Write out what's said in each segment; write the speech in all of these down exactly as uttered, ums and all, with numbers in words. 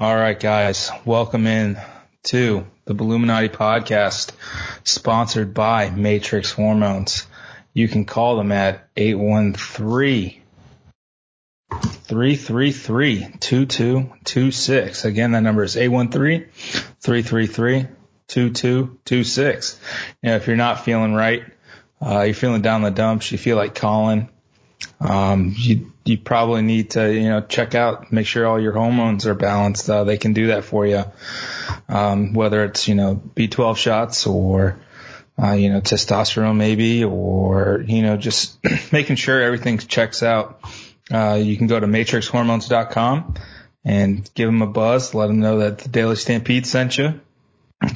All right, guys, welcome in to the Bulluminati podcast, sponsored by Matrix Hormones. You can call them at eight one three, three three three, two two two six. Again, that number is eight one three, three three three, two two two six. You know, if you're not feeling right, uh, you're feeling down the dumps, you feel like calling, um, you You probably need to, you know, check out, make sure all your hormones are balanced. Uh, they can do that for you, um, whether it's, you know, B twelve shots or, uh, you know, testosterone maybe, or, you know, just making sure everything checks out. Uh, you can go to matrix hormones dot com and give them a buzz. Let them know that the Daily Stampede sent you.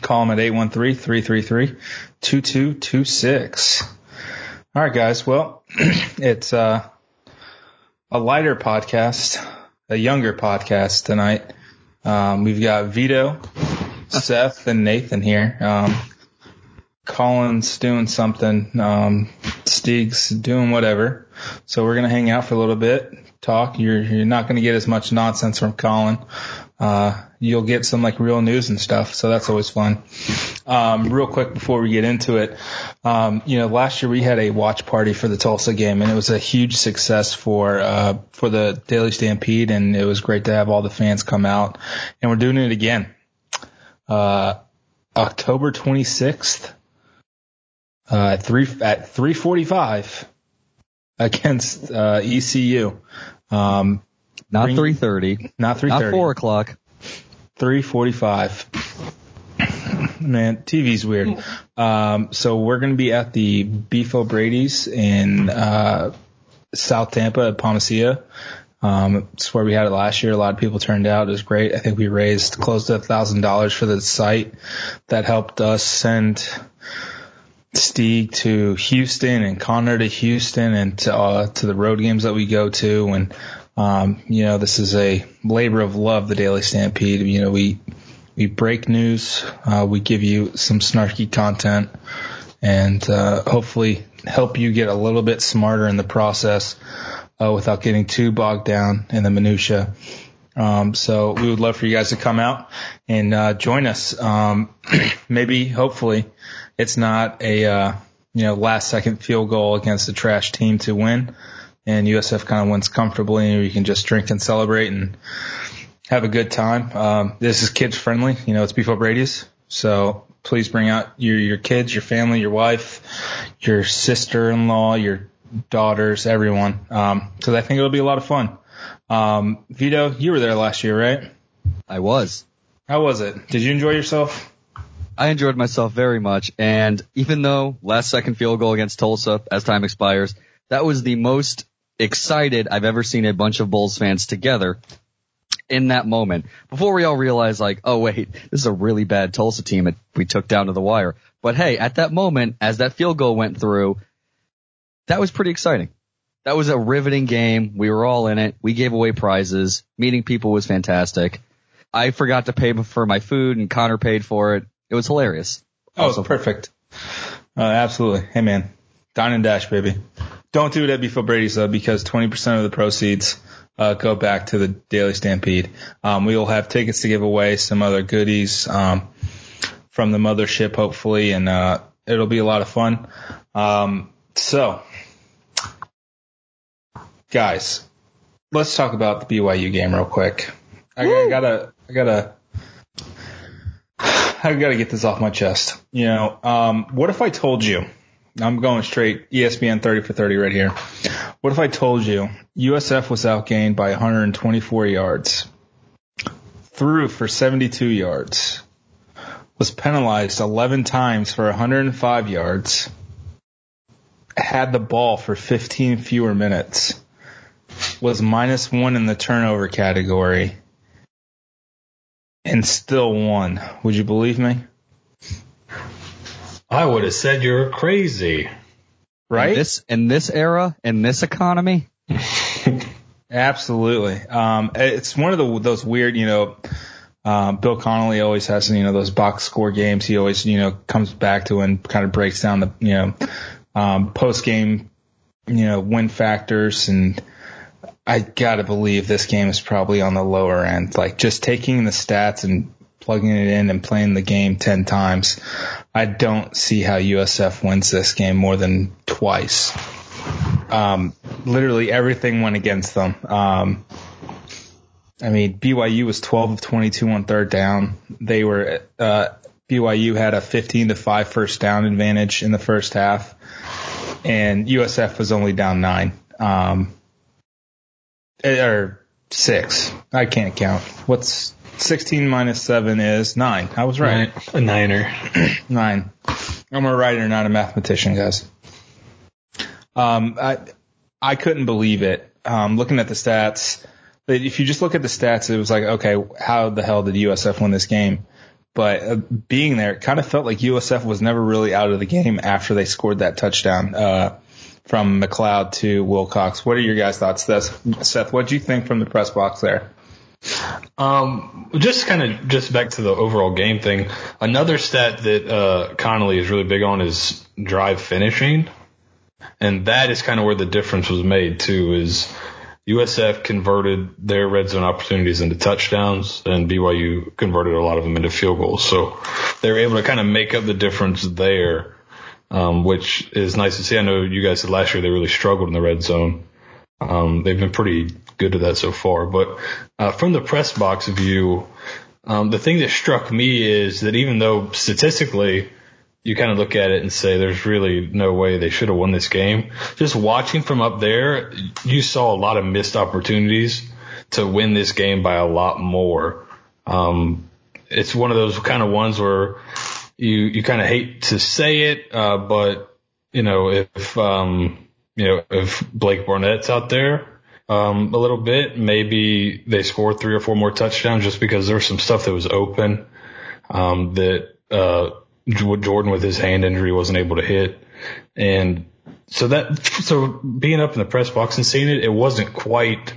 Call them at eight one three, three three three, two two two six. All right, guys. Well, it's, uh, a lighter podcast, a younger podcast tonight. Um, we've got Vito, Seth, and Nathan here. Um, Colin's doing something. Um, Steeg's doing whatever. So we're going to hang out for a little bit, talk. You're, you're not going to get as much nonsense from Colin. Uh, you'll get some like real news and stuff. So that's always fun. Um, real quick before we get into it, um, you know, last year we had a watch party for the Tulsa game, and it was a huge success for uh, for the Daily Stampede, and it was great to have all the fans come out. And we're doing it again, uh, October twenty-sixth uh, at three at three forty five against uh, E C U. Um, not three thirty. Not three thirty. Not four o'clock. Three forty five. Man, T V's weird. Um, so we're going to be at the Beef 'O' Brady's in uh, South Tampa at Palmacia. Um, it's where we had it last year. A lot of people turned out. It was great. I think we raised close to one thousand dollars for the site. That helped us send Steeg to Houston and Connor to Houston and to, uh, to the road games that we go to. And, um, you know, this is a labor of love, the Daily Stampede. You know, we – We break news, uh, we give you some snarky content, and uh, hopefully help you get a little bit smarter in the process uh, without getting too bogged down in the minutia. Um, so we would love for you guys to come out and uh, join us. Um, maybe, hopefully, it's not a uh, you know last-second field goal against a trash team to win, and U S F kind of wins comfortably, and you can just drink and celebrate and have a good time. Um, this is kids friendly. You know, it's Beef 'O' Brady's. So please bring out your, your kids, your family, your wife, your sister-in-law, your daughters, everyone. Um, cause I think it'll be a lot of fun. Um, Vito, you were there last year, right? I was. How was it? Did you enjoy yourself? I enjoyed myself very much. And even though last second field goal against Tulsa as time expires, that was the most excited I've ever seen a bunch of Bulls fans together. In that moment, before we all realized, like, oh, wait, this is a really bad Tulsa team that we took down to the wire. But, hey, at that moment, as that field goal went through, that was pretty exciting. That was a riveting game. We were all in it. We gave away prizes. Meeting people was fantastic. I forgot to pay for my food, and Connor paid for it. It was hilarious. Oh, also perfect. Uh, absolutely. Hey, man. Dine and dash, baby. Don't do it at Beef 'O' Brady's, though, because twenty percent of the proceeds – Uh, go back to the Daily Stampede. Um, we will have tickets to give away, some other goodies um, from the mothership, hopefully, and uh, it'll be a lot of fun. Um, so, guys, let's talk about the B Y U game real quick. I, I gotta, I gotta, I gotta get this off my chest. You know, um, what if I told you? I'm going straight E S P N thirty for thirty right here. What if I told you U S F was outgained by one hundred twenty-four yards, threw for seventy-two yards, was penalized eleven times for one hundred five yards, had the ball for fifteen fewer minutes, was minus one in the turnover category, and still won? Would you believe me? I would have said you're crazy, right? In this, in this era, in this economy? Absolutely. Um, it's one of the, those weird, you know, uh, Bill Connolly always has, you know, those box score games. He always, you know, comes back to and kind of breaks down the, you know, um, post game, you know, win factors and I gotta believe this game is probably on the lower end. Like, just taking the stats and plugging it in and playing the game ten times, I don't see how U S F wins this game more than twice. Um, literally everything went against them. Um, I mean, B Y U was twelve of twenty-two on third down. They were, uh, B Y U had a fifteen to five first down advantage in the first half, and U S F was only down nine, um, or six. I can't count. What's sixteen minus seven is nine. I was right. A niner. Nine. I'm a writer, not a mathematician, guys. Um, I, I couldn't believe it. Um, looking at the stats, if you just look at the stats, it was like, okay, how the hell did U S F win this game? But uh, being there, it kind of felt like U S F was never really out of the game after they scored that touchdown, uh, from McLeod to Wilcox. What are your guys' thoughts, Seth? Seth, what do you think from the press box there? Um, just kind of just back to the overall game thing. Another stat that uh, Connolly is really big on is drive finishing, and that is kind of where the difference was made too. Is U S F converted their red zone opportunities into touchdowns, and B Y U converted a lot of them into field goals. So they were able to kind of make up the difference there, um, which is nice to see. I know you guys said last year they really struggled in the red zone. Um, they've been pretty good to that so far. But uh, from the press box view, um, the thing that struck me is that even though statistically you kind of look at it and say there's really no way they should have won this game, just watching from up there, you saw a lot of missed opportunities to win this game by a lot more. Um, it's one of those kind of ones where you, you kind of hate to say it, uh, but, you know, if um, – you know, if Blake Barnett's out there um, a little bit, maybe they score three or four more touchdowns, just because there was some stuff that was open um, that uh, Jordan with his hand injury wasn't able to hit. And so that, so being up in the press box and seeing it, it wasn't quite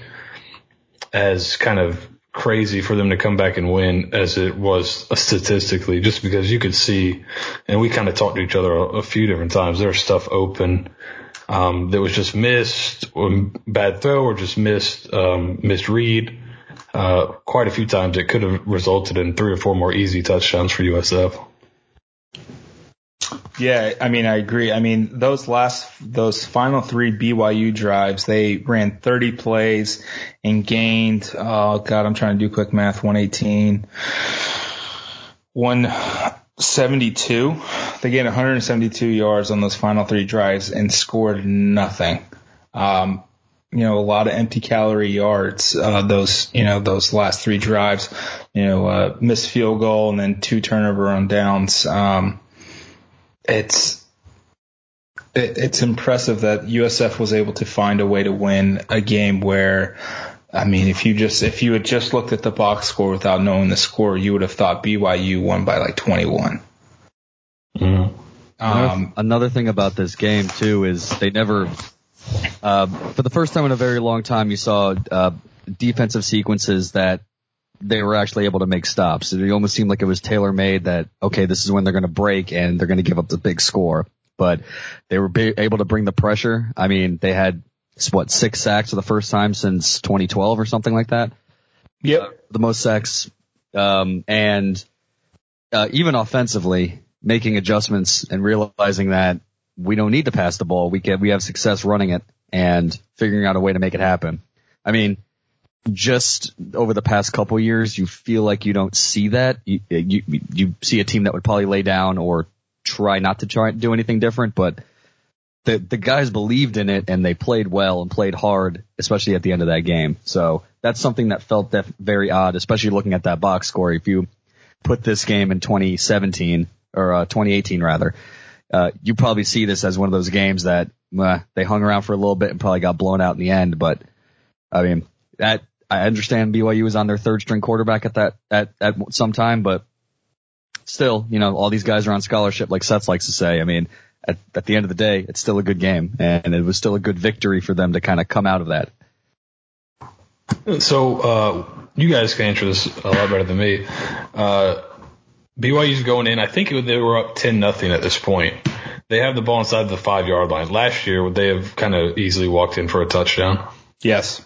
as kind of crazy for them to come back and win as it was statistically, just because you could see, and we kind of talked to each other a, a few different times, there was stuff open. Um, that was just missed, or bad throw, or just missed, um, misread. Uh, quite a few times it could have resulted in three or four more easy touchdowns for U S F. Yeah, I mean, I agree. I mean, those last, those final three B Y U drives, they ran thirty plays and gained, oh God, I'm trying to do quick math, one eighteen. One. seventy-two. They gained one hundred seventy-two yards on those final three drives and scored nothing. Um, you know, a lot of empty calorie yards, uh, those, you know, those last three drives, you know, uh, missed field goal and then two turnover on downs. Um, it's, it, it's impressive that U S F was able to find a way to win a game where, I mean, if you just if you had just looked at the box score without knowing the score, you would have thought B Y U won by like twenty-one. Mm. Um, Another thing about this game too is they never, uh, for the first time in a very long time, you saw uh, defensive sequences that they were actually able to make stops. It almost seemed like it was tailor made that okay, this is when they're going to break and they're going to give up the big score. But they were be- able to bring the pressure. I mean, they had. It's what, six sacks for the first time since twenty twelve or something like that? Yep. Uh, the most sacks. Um, and uh, even offensively, making adjustments and realizing that we don't need to pass the ball. We can, we have success running it and figuring out a way to make it happen. I mean, just over the past couple years, you feel like you don't see that. You, you, you see a team that would probably lay down or try not to try do anything different, but The, the guys believed in it, and they played well and played hard, especially at the end of that game. So that's something that felt def- very odd, especially looking at that box score. If you put this game in twenty seventeen or uh, twenty eighteen, rather, uh, you probably see this as one of those games that uh, they hung around for a little bit and probably got blown out in the end. But I mean, that I understand B Y U was on their third string quarterback at that at at some time, but still, you know, all these guys are on scholarship, like Seth likes to say. I mean. At, at the end of the day, it's still a good game, and it was still a good victory for them to kind of come out of that. So uh, you guys can answer this a lot better than me. Uh, B Y U's going in. I think it, they were up ten nothing at this point. They have the ball inside the five-yard line. Last year, would they have kind of easily walked in for a touchdown? Yes.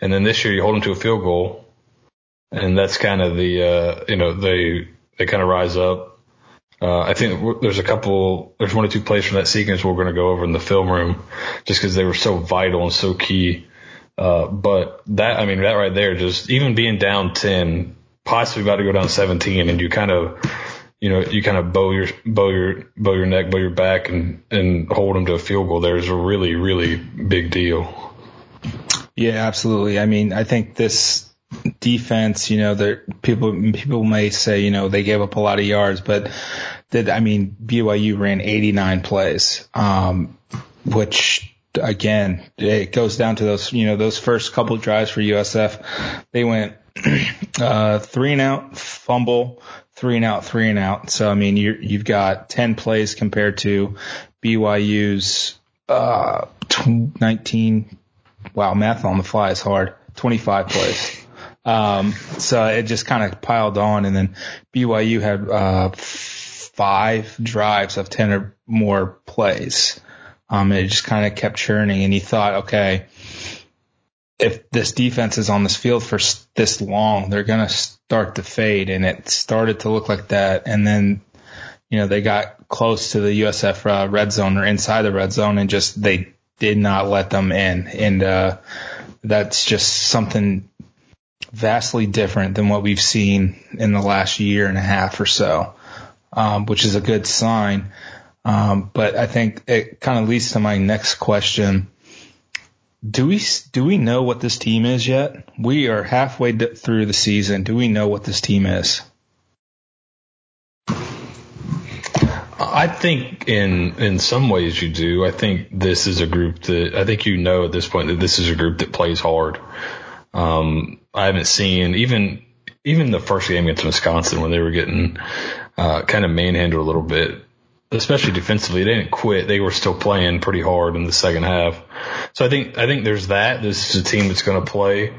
And then this year you hold them to a field goal, and that's kind of the uh, you know they they kind of rise up. Uh, I think there's a couple, there's one or two plays from that sequence we're going to go over in the film room, just because they were so vital and so key. Uh, but that, I mean, that right there, just even being down ten, possibly about to go down seventeen, and you kind of, you know, you kind of bow your, bow your, bow your neck, bow your back, and, and hold them to a field goal. There's a really, really big deal. Yeah, absolutely. I mean, I think this defense, you know, that people, people may say, you know, they gave up a lot of yards, but that, I mean, B Y U ran eighty-nine plays, um, which, again, it goes down to those, you know, those first couple drives for U S F. They went uh, three and out, fumble, three and out, three and out. So, I mean, you're, you've got ten plays compared to B Y U's uh, nineteen. Wow, math on the fly is hard. twenty-five plays. Um, so it just kind of piled on. And then B Y U had uh, five drives of ten or more plays. Um, it just kind of kept churning, and you thought, okay, if this defense is on this field for this long, they're going to start to fade, and it started to look like that. And then, you know, they got close to the U S F uh, red zone or inside the red zone, and just they did not let them in. And uh, that's just something vastly different than what we've seen in the last year and a half or so, um, which is a good sign. Um, but I think it kind of leads to my next question. Do we, do we know what this team is yet? We are halfway d- through the season. Do we know what this team is? I think in, in some ways you do. I think this is a group that, I think you know at this point that this is a group that plays hard. Um, I haven't seen even, even the first game against Wisconsin when they were getting, uh, kind of manhandled a little bit. Especially defensively, they didn't quit. They were still playing pretty hard in the second half. So I think I think there's that. This is a team that's going to play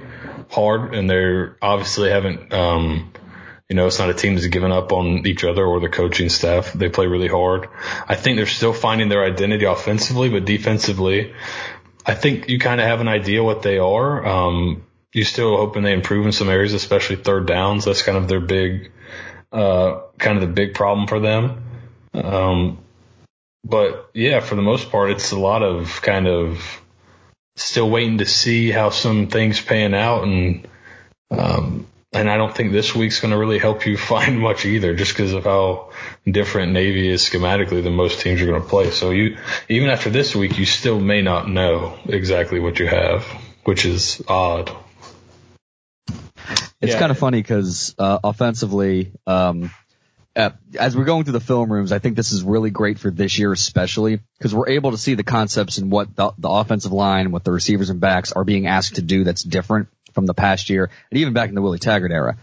hard, and they're obviously haven't. Um, you know, it's not a team that's given up on each other or the coaching staff. They play really hard. I think they're still finding their identity offensively, but defensively, I think you kind of have an idea what they are. Um, you still hoping they improve in some areas, especially third downs. That's kind of their big, uh, kind of the big problem for them. Um, but yeah, for the most part, it's a lot of kind of still waiting to see how some things pan out. And, um, and I don't think this week's going to really help you find much either, just because of how different Navy is schematically than most teams are going to play. So you, even after this week, you still may not know exactly what you have, which is odd. It's yeah. kind of funny because, uh, offensively, um, Uh, as we're going through the film rooms, I think this is really great for this year, especially because we're able to see the concepts and what the, the offensive line, what the receivers and backs are being asked to do that's different from the past year and even back in the Willie Taggart era.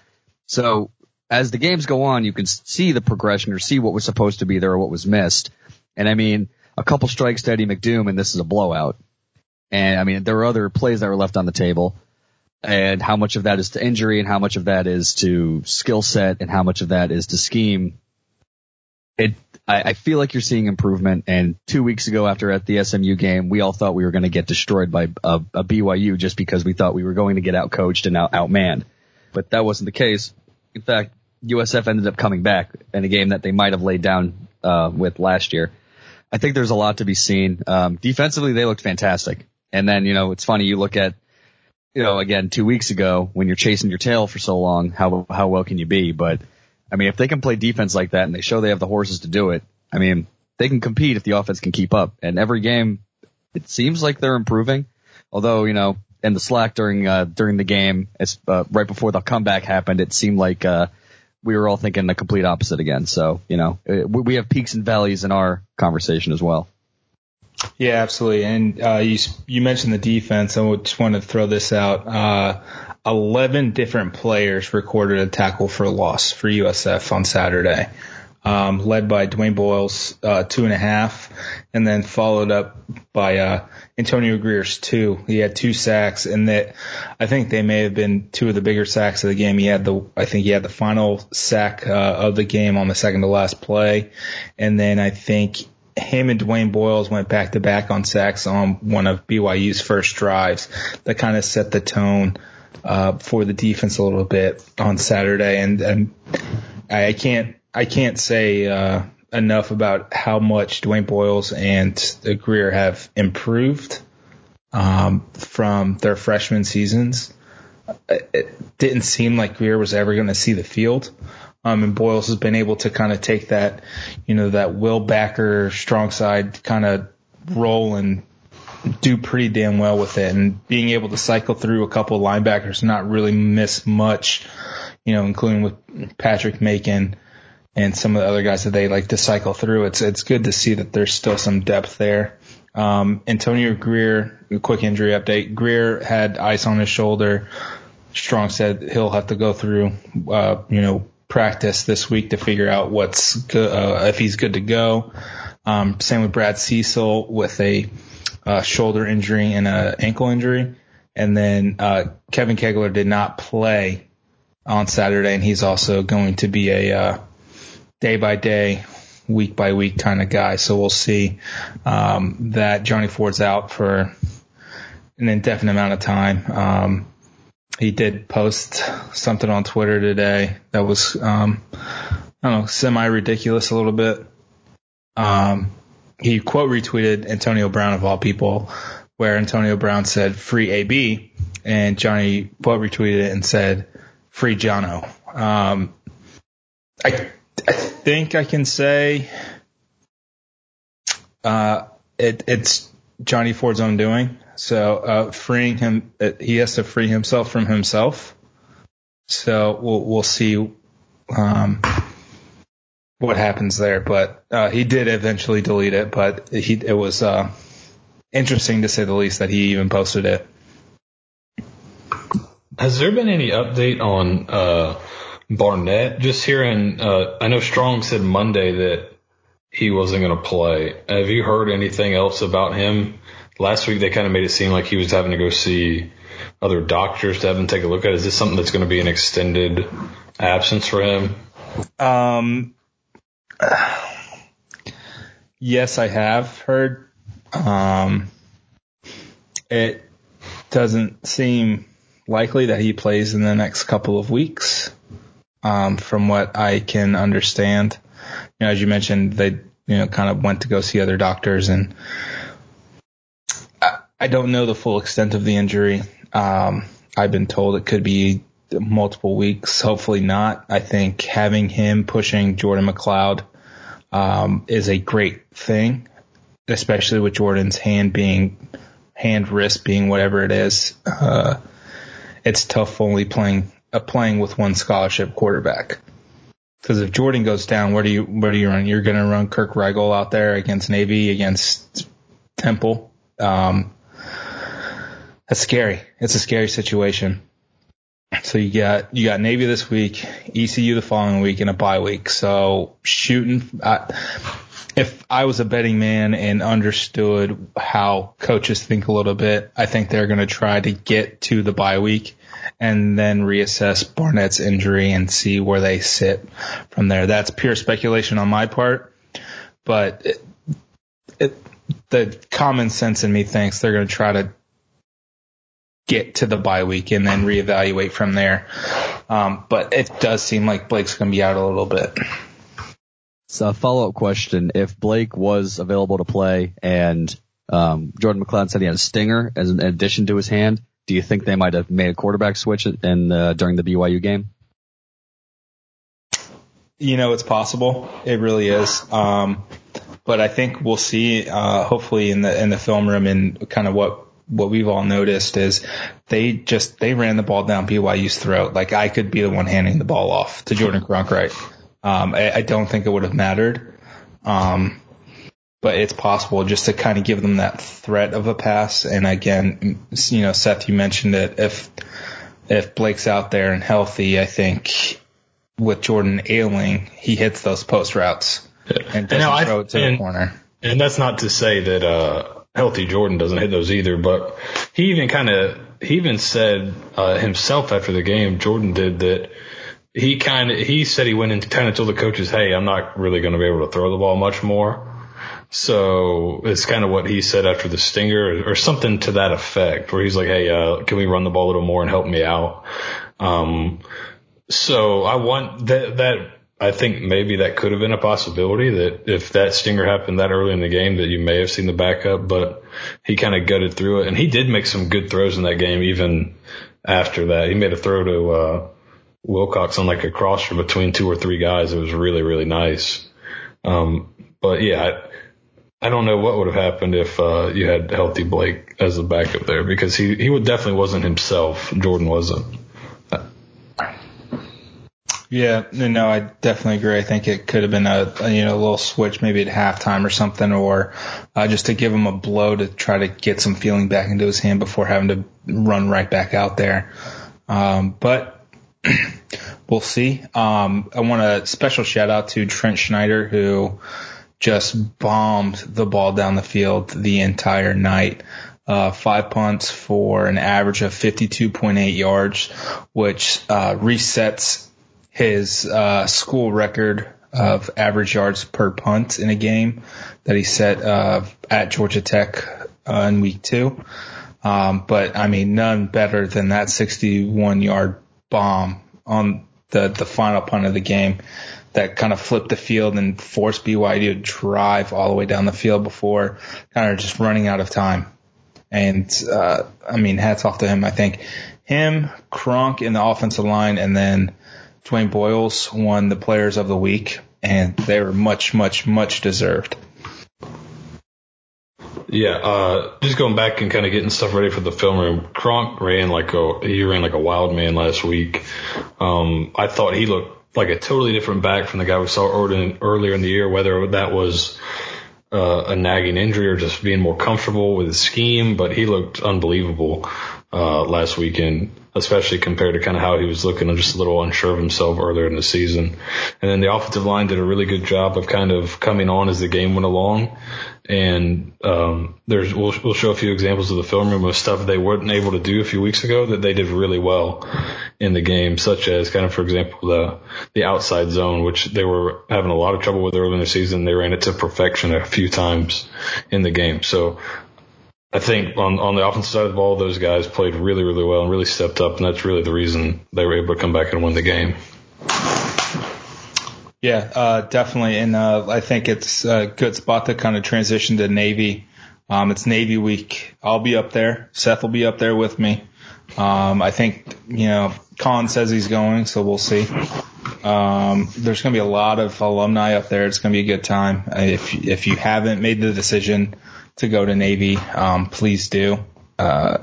So as the games go on, you can see the progression or see what was supposed to be there or what was missed. And, I mean, a couple strikes to Eddie McDoom, and this is a blowout. And, I mean, there are other plays that were left on the table. And how much of that is to injury and how much of that is to skill set and how much of that is to scheme. It, I, I feel like you're seeing improvement. And two weeks ago after at the S M U game, we all thought we were going to get destroyed by a, a B Y U just because we thought we were going to get out coached and out outmanned. But that wasn't the case. In fact, U S F ended up coming back in a game that they might have laid down uh, with last year. I think there's a lot to be seen. Um, defensively, they looked fantastic. And then, you know, it's funny. You look at, you know, again, two weeks ago, when you're chasing your tail for so long, how how well can you be? But, I mean, if they can play defense like that and they show they have the horses to do it, I mean, they can compete if the offense can keep up. And every game, it seems like they're improving. Although, you know, in the slack during uh, during the game, as, uh, right before the comeback happened, it seemed like uh, we were all thinking the complete opposite again. So, you know, it, we have peaks and valleys in our conversation as well. Yeah, absolutely. And uh, you you mentioned the defense. I just want to throw this out. Uh, eleven different players recorded a tackle for a loss for U S F on Saturday, um, led by Dwayne Boyle's uh, two and a half, and then followed up by uh, Antonio Greer's two. He had two sacks, and that I think they may have been two of the bigger sacks of the game. He had the I think he had the final sack uh, of the game on the second to last play, and then I think him and Dwayne Boyles went back to back on sacks on one of B Y U's first drives. That kind of set the tone uh, for the defense a little bit on Saturday. And, and I can't, I can't say uh, enough about how much Dwayne Boyles and Greer have improved um, from their freshman seasons. It didn't seem like Greer was ever going to see the field. Um, and Boyles has been able to kind of take that, you know, that Will Backer strong side kind of role and do pretty damn well with it. And being able to cycle through a couple of linebackers, not really miss much, you know, including with Patrick Macon and some of the other guys that they like to cycle through. It's, it's good to see that there's still some depth there. Um, Antonio Greer, a quick injury update. Greer had ice on his shoulder. Strong said he'll have to go through, uh, you know, practice this week to figure out what's good, uh, if he's good to go. Um, same with Brad Cecil with a uh, shoulder injury and a ankle injury. And then uh, Kevin Kegler did not play on Saturday, and he's also going to be a uh, day-by-day, week-by-week kind of guy. So we'll see um, that Johnny Ford's out for an indefinite amount of time. Um, he did post something on Twitter today that was, um, I don't know, semi-ridiculous a little bit. Um, he quote retweeted Antonio Brown of all people, where Antonio Brown said, "Free A B," and Johnny quote retweeted it and said, "Free Jono." Um, I I think I can say uh, it, it's Johnny Ford's own doing. So uh, freeing him, he has to free himself from himself. So we'll we'll see um, what happens there. But uh, he did eventually delete it. But he, it was uh, interesting to say the least that he even posted it. Has there been any update on Uh Barnett? Just hearing, uh, I know Strong said Monday that he wasn't going to play. Have you heard anything else about him? Last week they kind of made it seem like he was having to go see other doctors to have him take a look at. Is this something that's going to be an extended absence for him? Um, yes, I have heard. Um, it doesn't seem likely that he plays in the next couple of weeks. Um, from what I can understand, you know, as you mentioned, they, you know, kind of went to go see other doctors, and I, I don't know the full extent of the injury. Um, I've been told it could be multiple weeks. Hopefully not. I think having him pushing Jordan McLeod, um, is a great thing, especially with Jordan's hand being hand wrist being whatever it is. Uh, it's tough only playing. Playing with one scholarship quarterback, because if Jordan goes down, where do you where do you run? You're going to run Kirk Reigel out there against Navy, against Temple. Um, that's scary. It's a scary situation. So you got you got Navy this week, E C U the following week, and a bye week. So shooting, I, if I was a betting man and understood how coaches think a little bit, I think they're going to try to get to the bye week and then reassess Barnett's injury and see where they sit from there. That's pure speculation on my part, but it, it, the common sense in me thinks they're going to try to get to the bye week and then reevaluate from there. Um, but it does seem like Blake's going to be out a little bit. So a follow-up question. If Blake was available to play and um, Jordan McLeod said he had a stinger as an addition to his hand, do you think they might have made a quarterback switch in uh, during the B Y U game? You know, it's possible. It really is. Um, but I think we'll see. Uh, hopefully, in the in the film room, and kind of what what we've all noticed is they just they ran the ball down B Y U's throat. Like, I could be the one handing the ball off to Jordan Cronkite. Um, I, I don't think it would have mattered. Um, But it's possible just to kind of give them that threat of a pass. And again, you know, Seth, you mentioned it. If if Blake's out there and healthy, I think with Jordan ailing, he hits those post routes and doesn't and throw I, it to and, the corner. And that's not to say that uh, healthy Jordan doesn't hit those either. But he even kind of he even said uh, himself after the game, Jordan did that. He kind of he said he went and kind of told the coaches, "Hey, I'm not really going to be able to throw the ball much more." So it's kind of what he said after the stinger or something to that effect, where he's like, hey, uh, can we run the ball a little more and help me out? Um, so I want that, that I think maybe that could have been a possibility that if that stinger happened that early in the game that you may have seen the backup, but he kind of gutted through it. And he did make some good throws in that game. Even after that, he made a throw to, uh, Wilcox on like a crosser between two or three guys. It was really, really nice. Um, but yeah, I, I don't know what would have happened if, uh, you had healthy Blake as a backup there, because he, he would definitely wasn't himself. Jordan wasn't. Yeah, no, I definitely agree. I think it could have been a, a you know, a little switch maybe at halftime or something, or uh, just to give him a blow to try to get some feeling back into his hand before having to run right back out there. Um, but we'll see. Um, I want a special shout out to Trent Schneider, who just bombed the ball down the field the entire night. Uh, five punts for an average of fifty-two point eight yards, which uh, resets his uh, school record of average yards per punt in a game that he set uh, at Georgia Tech uh, in week two. Um, but, I mean, none better than that sixty-one-yard bomb on the, the final punt of the game that kind of flipped the field and forced B Y U to drive all the way down the field before kind of just running out of time. And, uh, I mean, hats off to him. I think him, Kronk in the offensive line, and then Dwayne Boyles won the Players of the Week, and they were much, much, much deserved. Yeah, uh, just going back and kind of getting stuff ready for the film room, Kronk ran like a, he ran like a wild man last week. Um, I thought he looked like a totally different back from the guy we saw earlier in the year, whether that was Uh, a nagging injury or just being more comfortable with his scheme, but he looked unbelievable uh, last weekend, especially compared to kind of how he was looking. I'm just a little unsure of himself earlier in the season. And then the offensive line did a really good job of kind of coming on as the game went along. And um, there's we'll, we'll show a few examples of the film room of stuff they weren't able to do a few weeks ago that they did really well in the game, such as kind of, for example, the the outside zone, which they were having a lot of trouble with early in the season. They ran it to perfection a few times in the game. So I think on, on the offensive side of the ball, those guys played really, really well and really stepped up, and that's really the reason they were able to come back and win the game. Yeah, uh, definitely. And uh, I think it's a good spot to kind of transition to Navy. Um, it's Navy week. I'll be up there. Seth will be up there with me. Um, I think, you know, Colin says he's going, so we'll see. Um, there's going to be a lot of alumni up there. It's going to be a good time. If, if you haven't made the decision to go to Navy, um, please do. Uh,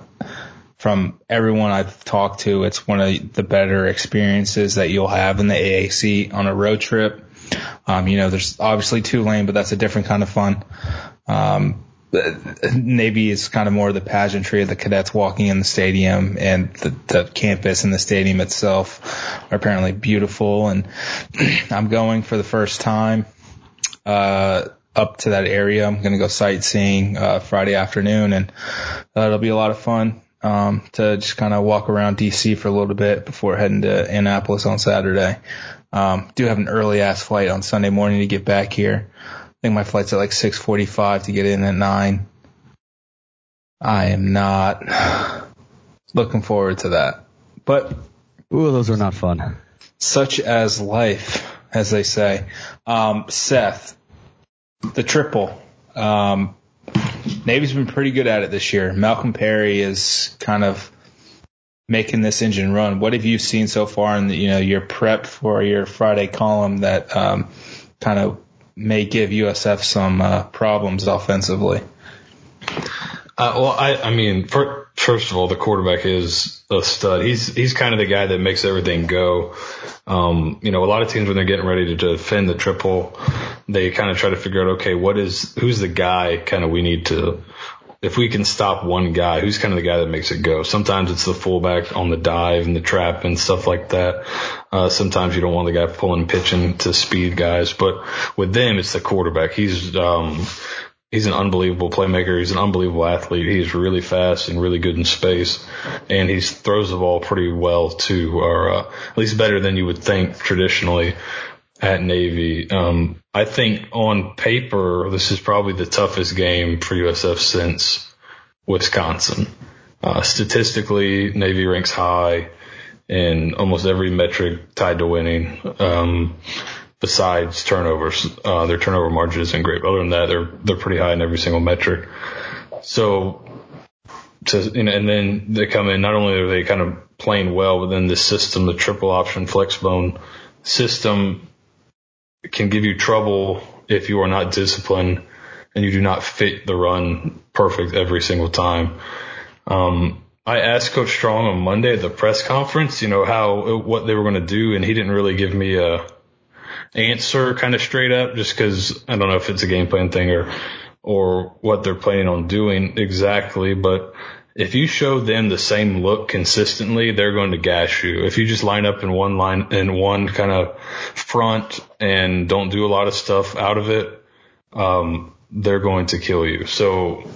From everyone I've talked to, it's one of the better experiences that you'll have in the A A C on a road trip. Um, you know, there's obviously Tulane, but that's a different kind of fun. Um, Navy is kind of more the pageantry of the cadets walking in the stadium, and the, the campus and the stadium itself are apparently beautiful. And I'm going for the first time Uh up to that area. I'm going to go sightseeing uh, Friday afternoon, and uh, it'll be a lot of fun. Um, to just kind of walk around D C for a little bit before heading to Annapolis on Saturday. Um, do have an early ass flight on Sunday morning to get back here. I think my flight's at like six forty-five to get in at nine. I am not looking forward to that, but ooh, those are not fun. Such as life, as they say. Um, Seth, the triple, um, Navy's been pretty good at it this year. Malcolm Perry is kind of making this engine run. What have you seen so far in the, you know, your prep for your Friday column that um, kind of may give U S F some uh, problems offensively? Uh, well, I, I mean, for, first of all, the quarterback is a stud. He's he's kind of the guy that makes everything go. Um, you know, a lot of teams when they're getting ready to defend the triple, they kind of try to figure out, okay, what is who's the guy kind of we need to – if we can stop one guy, who's kind of the guy that makes it go? Sometimes it's the fullback on the dive and the trap and stuff like that. Uh, sometimes you don't want the guy pulling, pitching to speed guys. But with them, it's the quarterback. He's um, – He's an unbelievable playmaker. He's an unbelievable athlete. He's really fast and really good in space, and he throws the ball pretty well too, or uh, at least better than you would think traditionally. at Navy. Um, I think on paper, this is probably the toughest game for U S F since Wisconsin. Uh, statistically, Navy ranks high in almost every metric tied to winning, um, besides turnovers. Uh, their turnover margin isn't great, but other than that, they're, they're pretty high in every single metric. So, to, you know, and then they come in, not only are they kind of playing well, but then this system, the triple option flexbone system, can give you trouble if you are not disciplined and you do not fit the run perfect every single time. Um, I asked Coach Strong on Monday at the press conference, you know, how, what they were going to do. And he didn't really give me a answer kind of straight up, just cause I don't know if it's a game plan thing or, or what they're planning on doing exactly. But if you show them the same look consistently, they're going to gash you. If you just line up in one line in one kind of front and don't do a lot of stuff out of it, um, they're going to kill you. So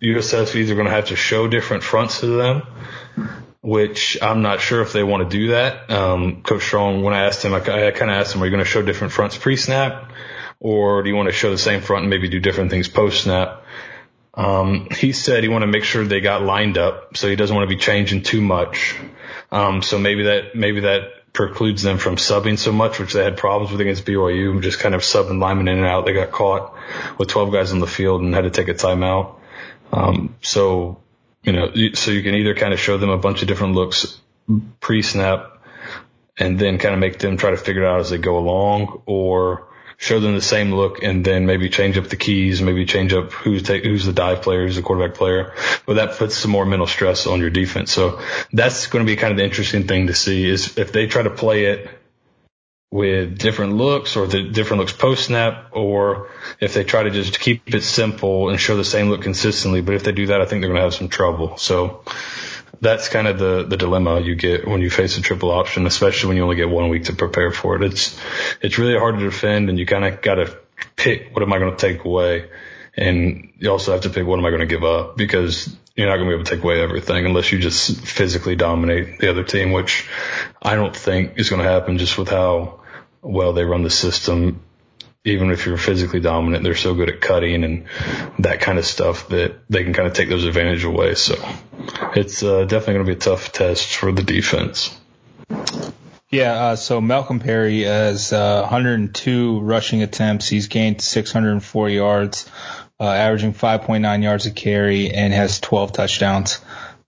U S F are going to have to show different fronts to them, which I'm not sure if they want to do that. Um, Coach Strong, when I asked him, I, I kind of asked him, are you going to show different fronts pre-snap, or do you want to show the same front and maybe do different things post-snap? Um, he said he wanted to make sure they got lined up, so he doesn't want to be changing too much. Um, so maybe that maybe that precludes them from subbing so much, which they had problems with against B Y U, just kind of subbing linemen in and out. They got caught with twelve guys on the field and had to take a timeout. Um, so, you know, so you can either kind of show them a bunch of different looks pre-snap and then kind of make them try to figure it out as they go along, or show them the same look and then maybe change up the keys, maybe change up who's take, who's the dive player, who's the quarterback player. But that puts some more mental stress on your defense. So that's going to be kind of the interesting thing to see, is if they try to play it with different looks, or the different looks post-snap, or if they try to just keep it simple and show the same look consistently. But if they do that, I think they're going to have some trouble. So that's kind of the, the dilemma you get when you face a triple option, especially when you only get one week to prepare for it. It's it's really hard to defend, and you kind of got to pick, what am I going to take away? And you also have to pick, what am I going to give up? Because you're not going to be able to take away everything unless you just physically dominate the other team, which I don't think is going to happen just with how well they run the system. Even if you're physically dominant, they're so good at cutting and that kind of stuff that they can kind of take those advantages away. So it's uh, definitely going to be a tough test for the defense. Yeah, uh, so Malcolm Perry has uh, one hundred two rushing attempts. He's gained six hundred four yards, uh, averaging five point nine yards a carry, and has twelve touchdowns.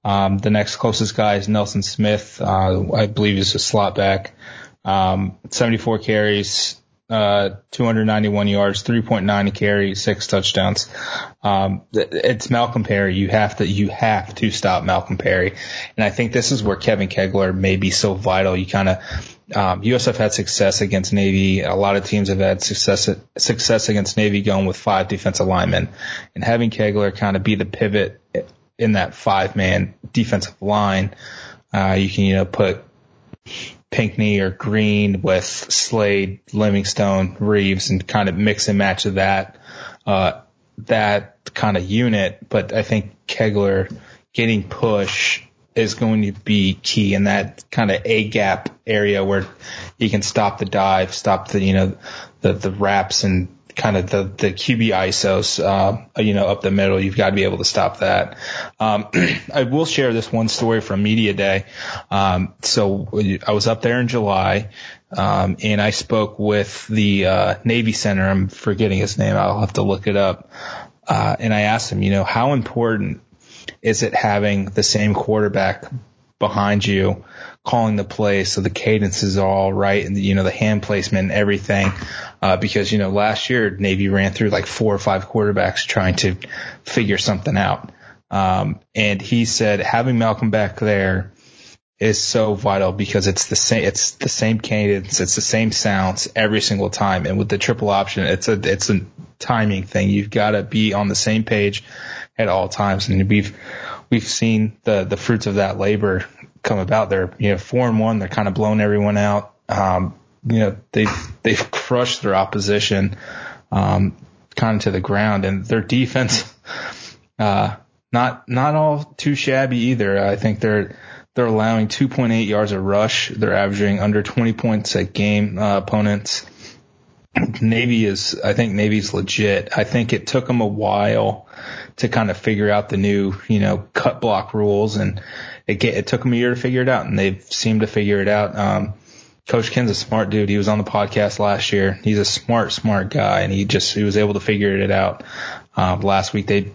Um, the next closest guy is Nelson Smith. Uh, I believe he's a slot back. Um, seventy-four carries, uh, two hundred ninety-one yards, three point nine carries, six touchdowns. Um, it's Malcolm Perry. You have to, you have to stop Malcolm Perry. And I think this is where Kevin Kegler may be so vital. You kind of, um, U S F had success against Navy. A lot of teams have had success, success against Navy going with five defensive linemen, and having Kegler kind of be the pivot in that five man defensive line. Uh, you can, you know, put Pinkney or Green with Slade, Livingstone, Reeves, and kind of mix and match of that, uh, that kind of unit. But I think Kegler getting push is going to be key in that kind of A gap area where you can stop the dive, stop the, you know, the, the wraps and kind of the, the Q B I S Os, uh, you know, up the middle. You've got to be able to stop that. Um, I will share this one story from Media Day. Um, so I was up there in July, um, and I spoke with the, uh, Navy Center. I'm forgetting his name. I'll have to look it up. Uh, and I asked him, you know, how important is it having the same quarterback behind you calling the play, so the cadence is all right, and you know, the hand placement and everything, uh, because you know, last year Navy ran through like four or five quarterbacks trying to figure something out, um, and he said having Malcolm back there is so vital because it's the same it's the same cadence, it's the same sounds every single time, and with the triple option, it's a it's a timing thing. You've got to be on the same page at all times, and we've We've seen the, the fruits of that labor come about. They're, you know, four and one. They're kind of blowing everyone out. Um, you know, they've, they've crushed their opposition, um, kind of to the ground, and their defense, uh, not, not all too shabby either. I think they're, they're allowing two point eight yards a rush. They're averaging under twenty points a game, uh, opponents. Navy is, I think Navy's legit. I think it took them a while to kind of figure out the new, you know, cut block rules, and it, get, it took them a year to figure it out, and they seem to figure it out. Um, Coach Ken's a smart dude. He was on the podcast last year. He's a smart, smart guy, and he just he was able to figure it out. Uh, last week they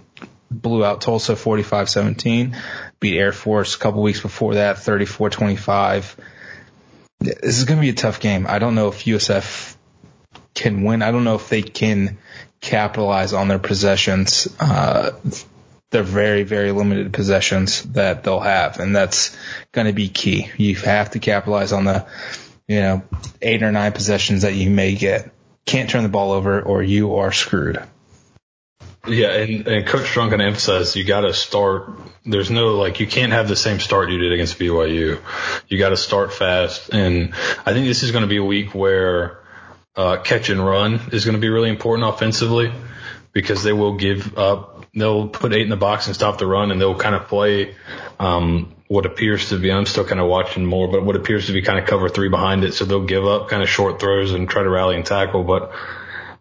blew out Tulsa forty-five seventeen, beat Air Force a couple weeks before that thirty-four twenty-five. This is going to be a tough game. I don't know if U S F can win. I don't know if they can capitalize on their possessions, uh, their very, very limited possessions that they'll have, and that's going to be key. You have to capitalize on the, you know, eight or nine possessions that you may get. Can't turn the ball over, or you are screwed. Yeah, and, and Coach Strong kind of emphasized you got to start. There's no, like, you can't have the same start you did against B Y U. You got to start fast, and I think this is going to be a week where uh, catch and run is going to be really important offensively, because they will give up. They'll put eight in the box and stop the run, and they'll kind of play um, what appears to be, I'm still kind of watching more, but what appears to be kind of cover three behind it. So they'll give up kind of short throws and try to rally and tackle, but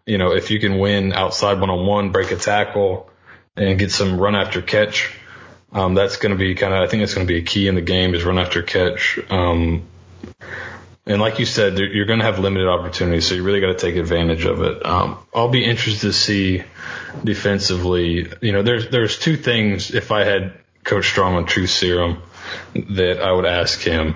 you know, if you can win outside one-on-one, break a tackle, and get some run after catch, um, that's going to be kind of – I think that's going to be a key in the game is run after catch. Um, and like you said, you're going to have limited opportunities, so you really got to take advantage of it. Um, I'll be interested to see defensively. You know, there's there's two things if I had Coach Strong on Truth Serum that I would ask him.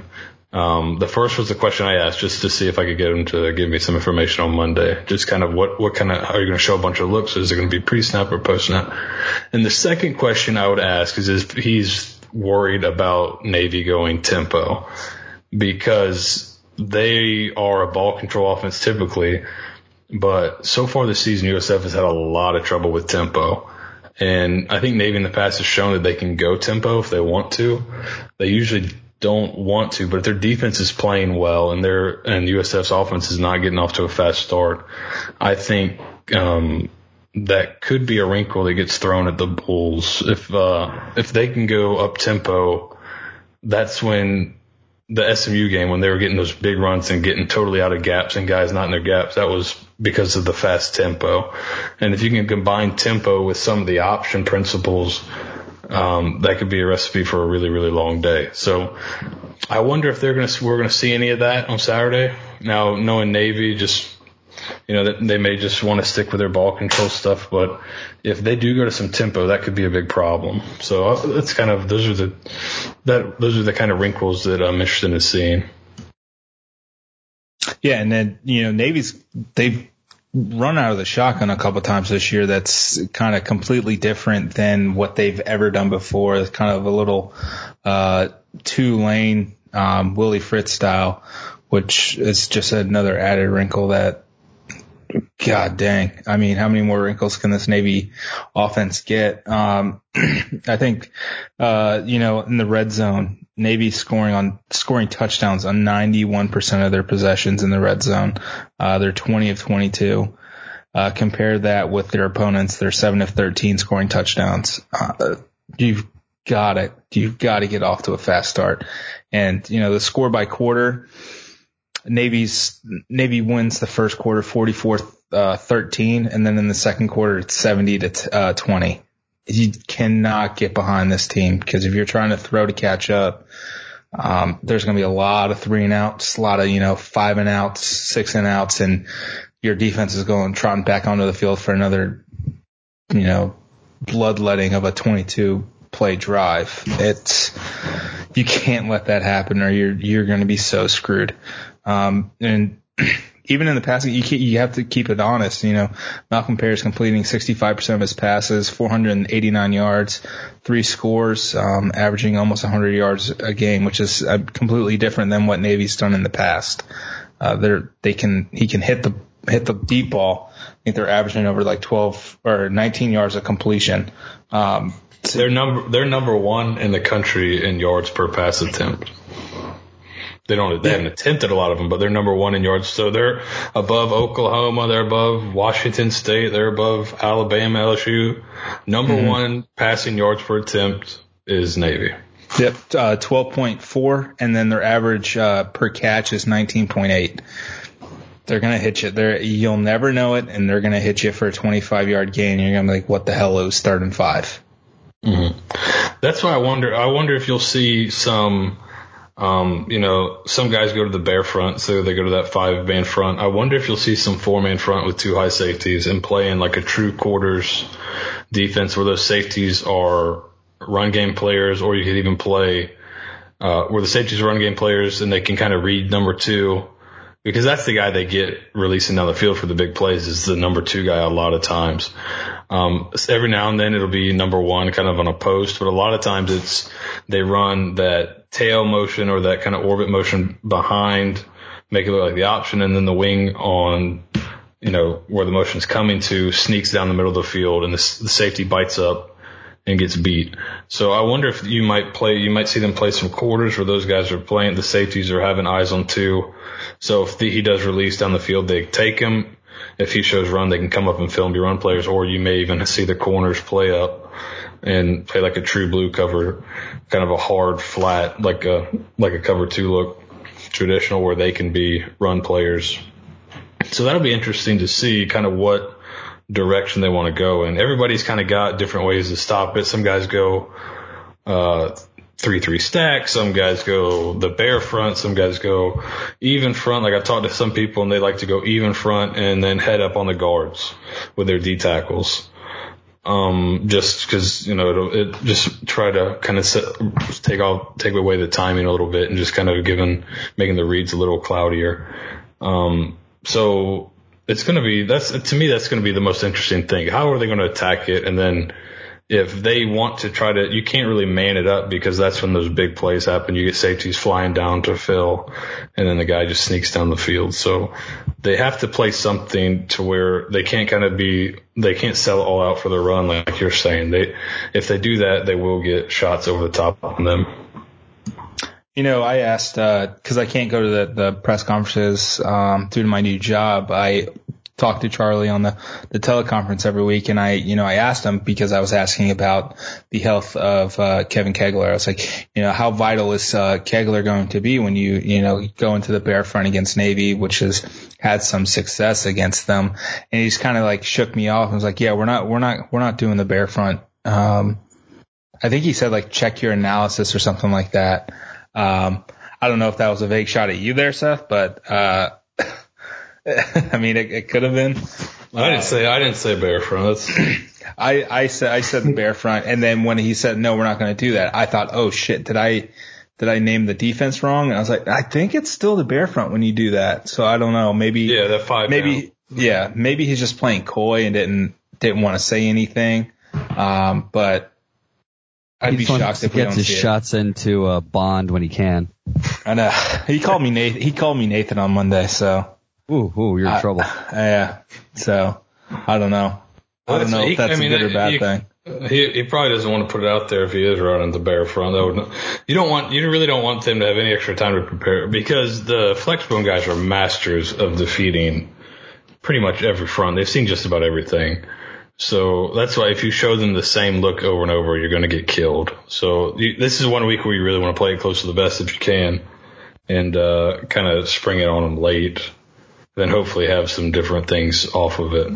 Um, the first was the question I asked just to see if I could get him to give me some information on Monday. Just kind of what, what kind of, are you going to show a bunch of looks? Is it going to be pre-snap or post-snap? And the second question I would ask is if he's worried about Navy going tempo, because they are a ball control offense typically, but so far this season, U S F has had a lot of trouble with tempo. And I think Navy in the past has shown that they can go tempo if they want to. They usually don't want to, but if their defense is playing well and their and U S F's offense is not getting off to a fast start, I think um, that could be a wrinkle that gets thrown at the Bulls. If uh, if they can go up tempo, that's when the S M U game, when they were getting those big runs and getting totally out of gaps and guys not in their gaps, that was because of the fast tempo. And if you can combine tempo with some of the option principles, Um, that could be a recipe for a really, really long day. So I wonder if they're going to, we're going to see any of that on Saturday. Now, knowing Navy, just, you know, they may just want to stick with their ball control stuff, but if they do go to some tempo, that could be a big problem. So that's kind of, those are the, that, those are the kind of wrinkles that I'm interested in seeing. Yeah. And then, you know, Navy's, they've run out of the shotgun a couple of times this year. That's kind of completely different than what they've ever done before. It's kind of a little uh, two-lane um, Willie Fritz style, which is just another added wrinkle that, god dang. I mean, how many more wrinkles can this Navy offense get? Um, I think, uh, you know, in the red zone, Navy scoring on scoring touchdowns on ninety-one percent of their possessions in the red zone. Uh, they're twenty of twenty-two. Uh, compare that with their opponents. They're seven of thirteen scoring touchdowns. Uh, you've got it. You've got to get off to a fast start. And, you know, the score by quarter, Navy's Navy wins the first quarter forty-four thirteen, and then in the second quarter it's seventy to twenty. You cannot get behind this team, because if you're trying to throw to catch up, um, there's going to be a lot of three and outs, a lot of, you know, five and outs, six and outs, and your defense is going trotting back onto the field for another, you know, bloodletting of a twenty-two play drive. It's, you can't let that happen, or you're, you're going to be so screwed. Um, and, even in the passing, you can't, you have to keep it honest. You know, Malcolm Perry's completing sixty-five percent of his passes, four hundred eighty-nine yards, three scores, um, averaging almost one hundred yards a game, which is uh, completely different than what Navy's done in the past. Uh, they're, they can, he can hit the, hit the deep ball. I think they're averaging over like twelve or nineteen yards of completion. Um, so they're number, they're number one in the country in yards per pass attempt. They don't, they haven't attempted a lot of them, but they're number one in yards. So they're above Oklahoma. They're above Washington State. They're above Alabama, L S U. Number mm-hmm. one passing yards per attempt is Navy. Yep. Uh, twelve point four. And then their average, uh, per catch is nineteen point eight. They're going to hit you. They're, you'll never know it, and they're going to hit you for a twenty-five-yard gain. You're going to be like, what the hell? It was third and five. Mm-hmm. That's why I wonder. I wonder if you'll see some, um, you know, some guys go to the bare front, so they go to that five-man front. I wonder if you'll see some four-man front with two high safeties and playing like a true quarters defense where those safeties are run-game players, or you could even play uh, where the safeties are run-game players and they can kind of read number two. Because that's the guy they get releasing down the field for the big plays is the number two guy a lot of times. Um, every now and then it'll be number one kind of on a post, but a lot of times it's they run that tail motion or that kind of orbit motion behind, make it look like the option, and then the wing on, you know, where the motion's coming to sneaks down the middle of the field and the, the safety bites up and gets beat. So I wonder if you might play, you might see them play some quarters where those guys are playing, the safeties are having eyes on two. So if the, he does release down the field, they take him. If he shows run, they can come up and film your run players, or you may even see the corners play up and play like a true blue cover, kind of a hard flat, like a like a cover two look, traditional, where they can be run players. So that'll be interesting to see kind of what direction they want to go. And everybody's kind of got different ways to stop it. Some guys go uh three three stack, some guys go the bare front, some guys go even front. Like I've talked to some people and they like to go even front and then head up on the guards with their D tackles. Um, just cause, you know, it'll, it just try to kind of set, take off, take away the timing a little bit and just kind of giving, making the reads a little cloudier. Um, so it's going to be, that's, to me, that's going to be the most interesting thing. How are they going to attack it? And then, if they want to try to, you can't really man it up because that's when those big plays happen. You get safeties flying down to fill, and then the guy just sneaks down the field. So they have to play something to where they can't kind of be, they can't sell all out for the run like you're saying. They, if they do that, they will get shots over the top on them. You know, I asked, uh, because I can't go to the, the press conferences um, due to my new job. I talk to Charlie on the, the teleconference every week. And I, you know, I asked him because I was asking about the health of, uh, Kevin Kegler. I was like, you know, how vital is, uh, Kegler going to be when you, you know, go into the bare front against Navy, which has had some success against them. And he just kind of like shook me off and was like, yeah, we're not, we're not, we're not doing the bare front. Um, I think he said like, check your analysis or something like that. Um, I don't know if that was a vague shot at you there, Seth, but, uh, I mean, it, it could have been. I didn't say I didn't say bare front. I I said I said bare front, and then when he said no, we're not going to do that, I thought, oh shit, did I did I name the defense wrong? And I was like, I think it's still the bare front when you do that. So I don't know, maybe yeah, that five. Maybe now. yeah, maybe he's just playing coy and didn't didn't want to say anything. Um, but I'd he's be shocked if we don't see it. He gets his shots into uh, Bond when he can. I know. He called me Nathan. He called me Nathan on Monday, so. Ooh, ooh, you're in I, trouble. Yeah. So, I don't know. I don't know if that's I mean, a good or bad he, thing. He, he probably doesn't want to put it out there if he is running the bare front. That would not, you don't want, you really don't want them to have any extra time to prepare because the flexbone guys are masters of defeating pretty much every front. They've seen just about everything. So that's why if you show them the same look over and over, you're going to get killed. So you, this is one week where you really want to play it close to the best if you can and uh, kind of spring it on them late. Then hopefully have some different things off of it.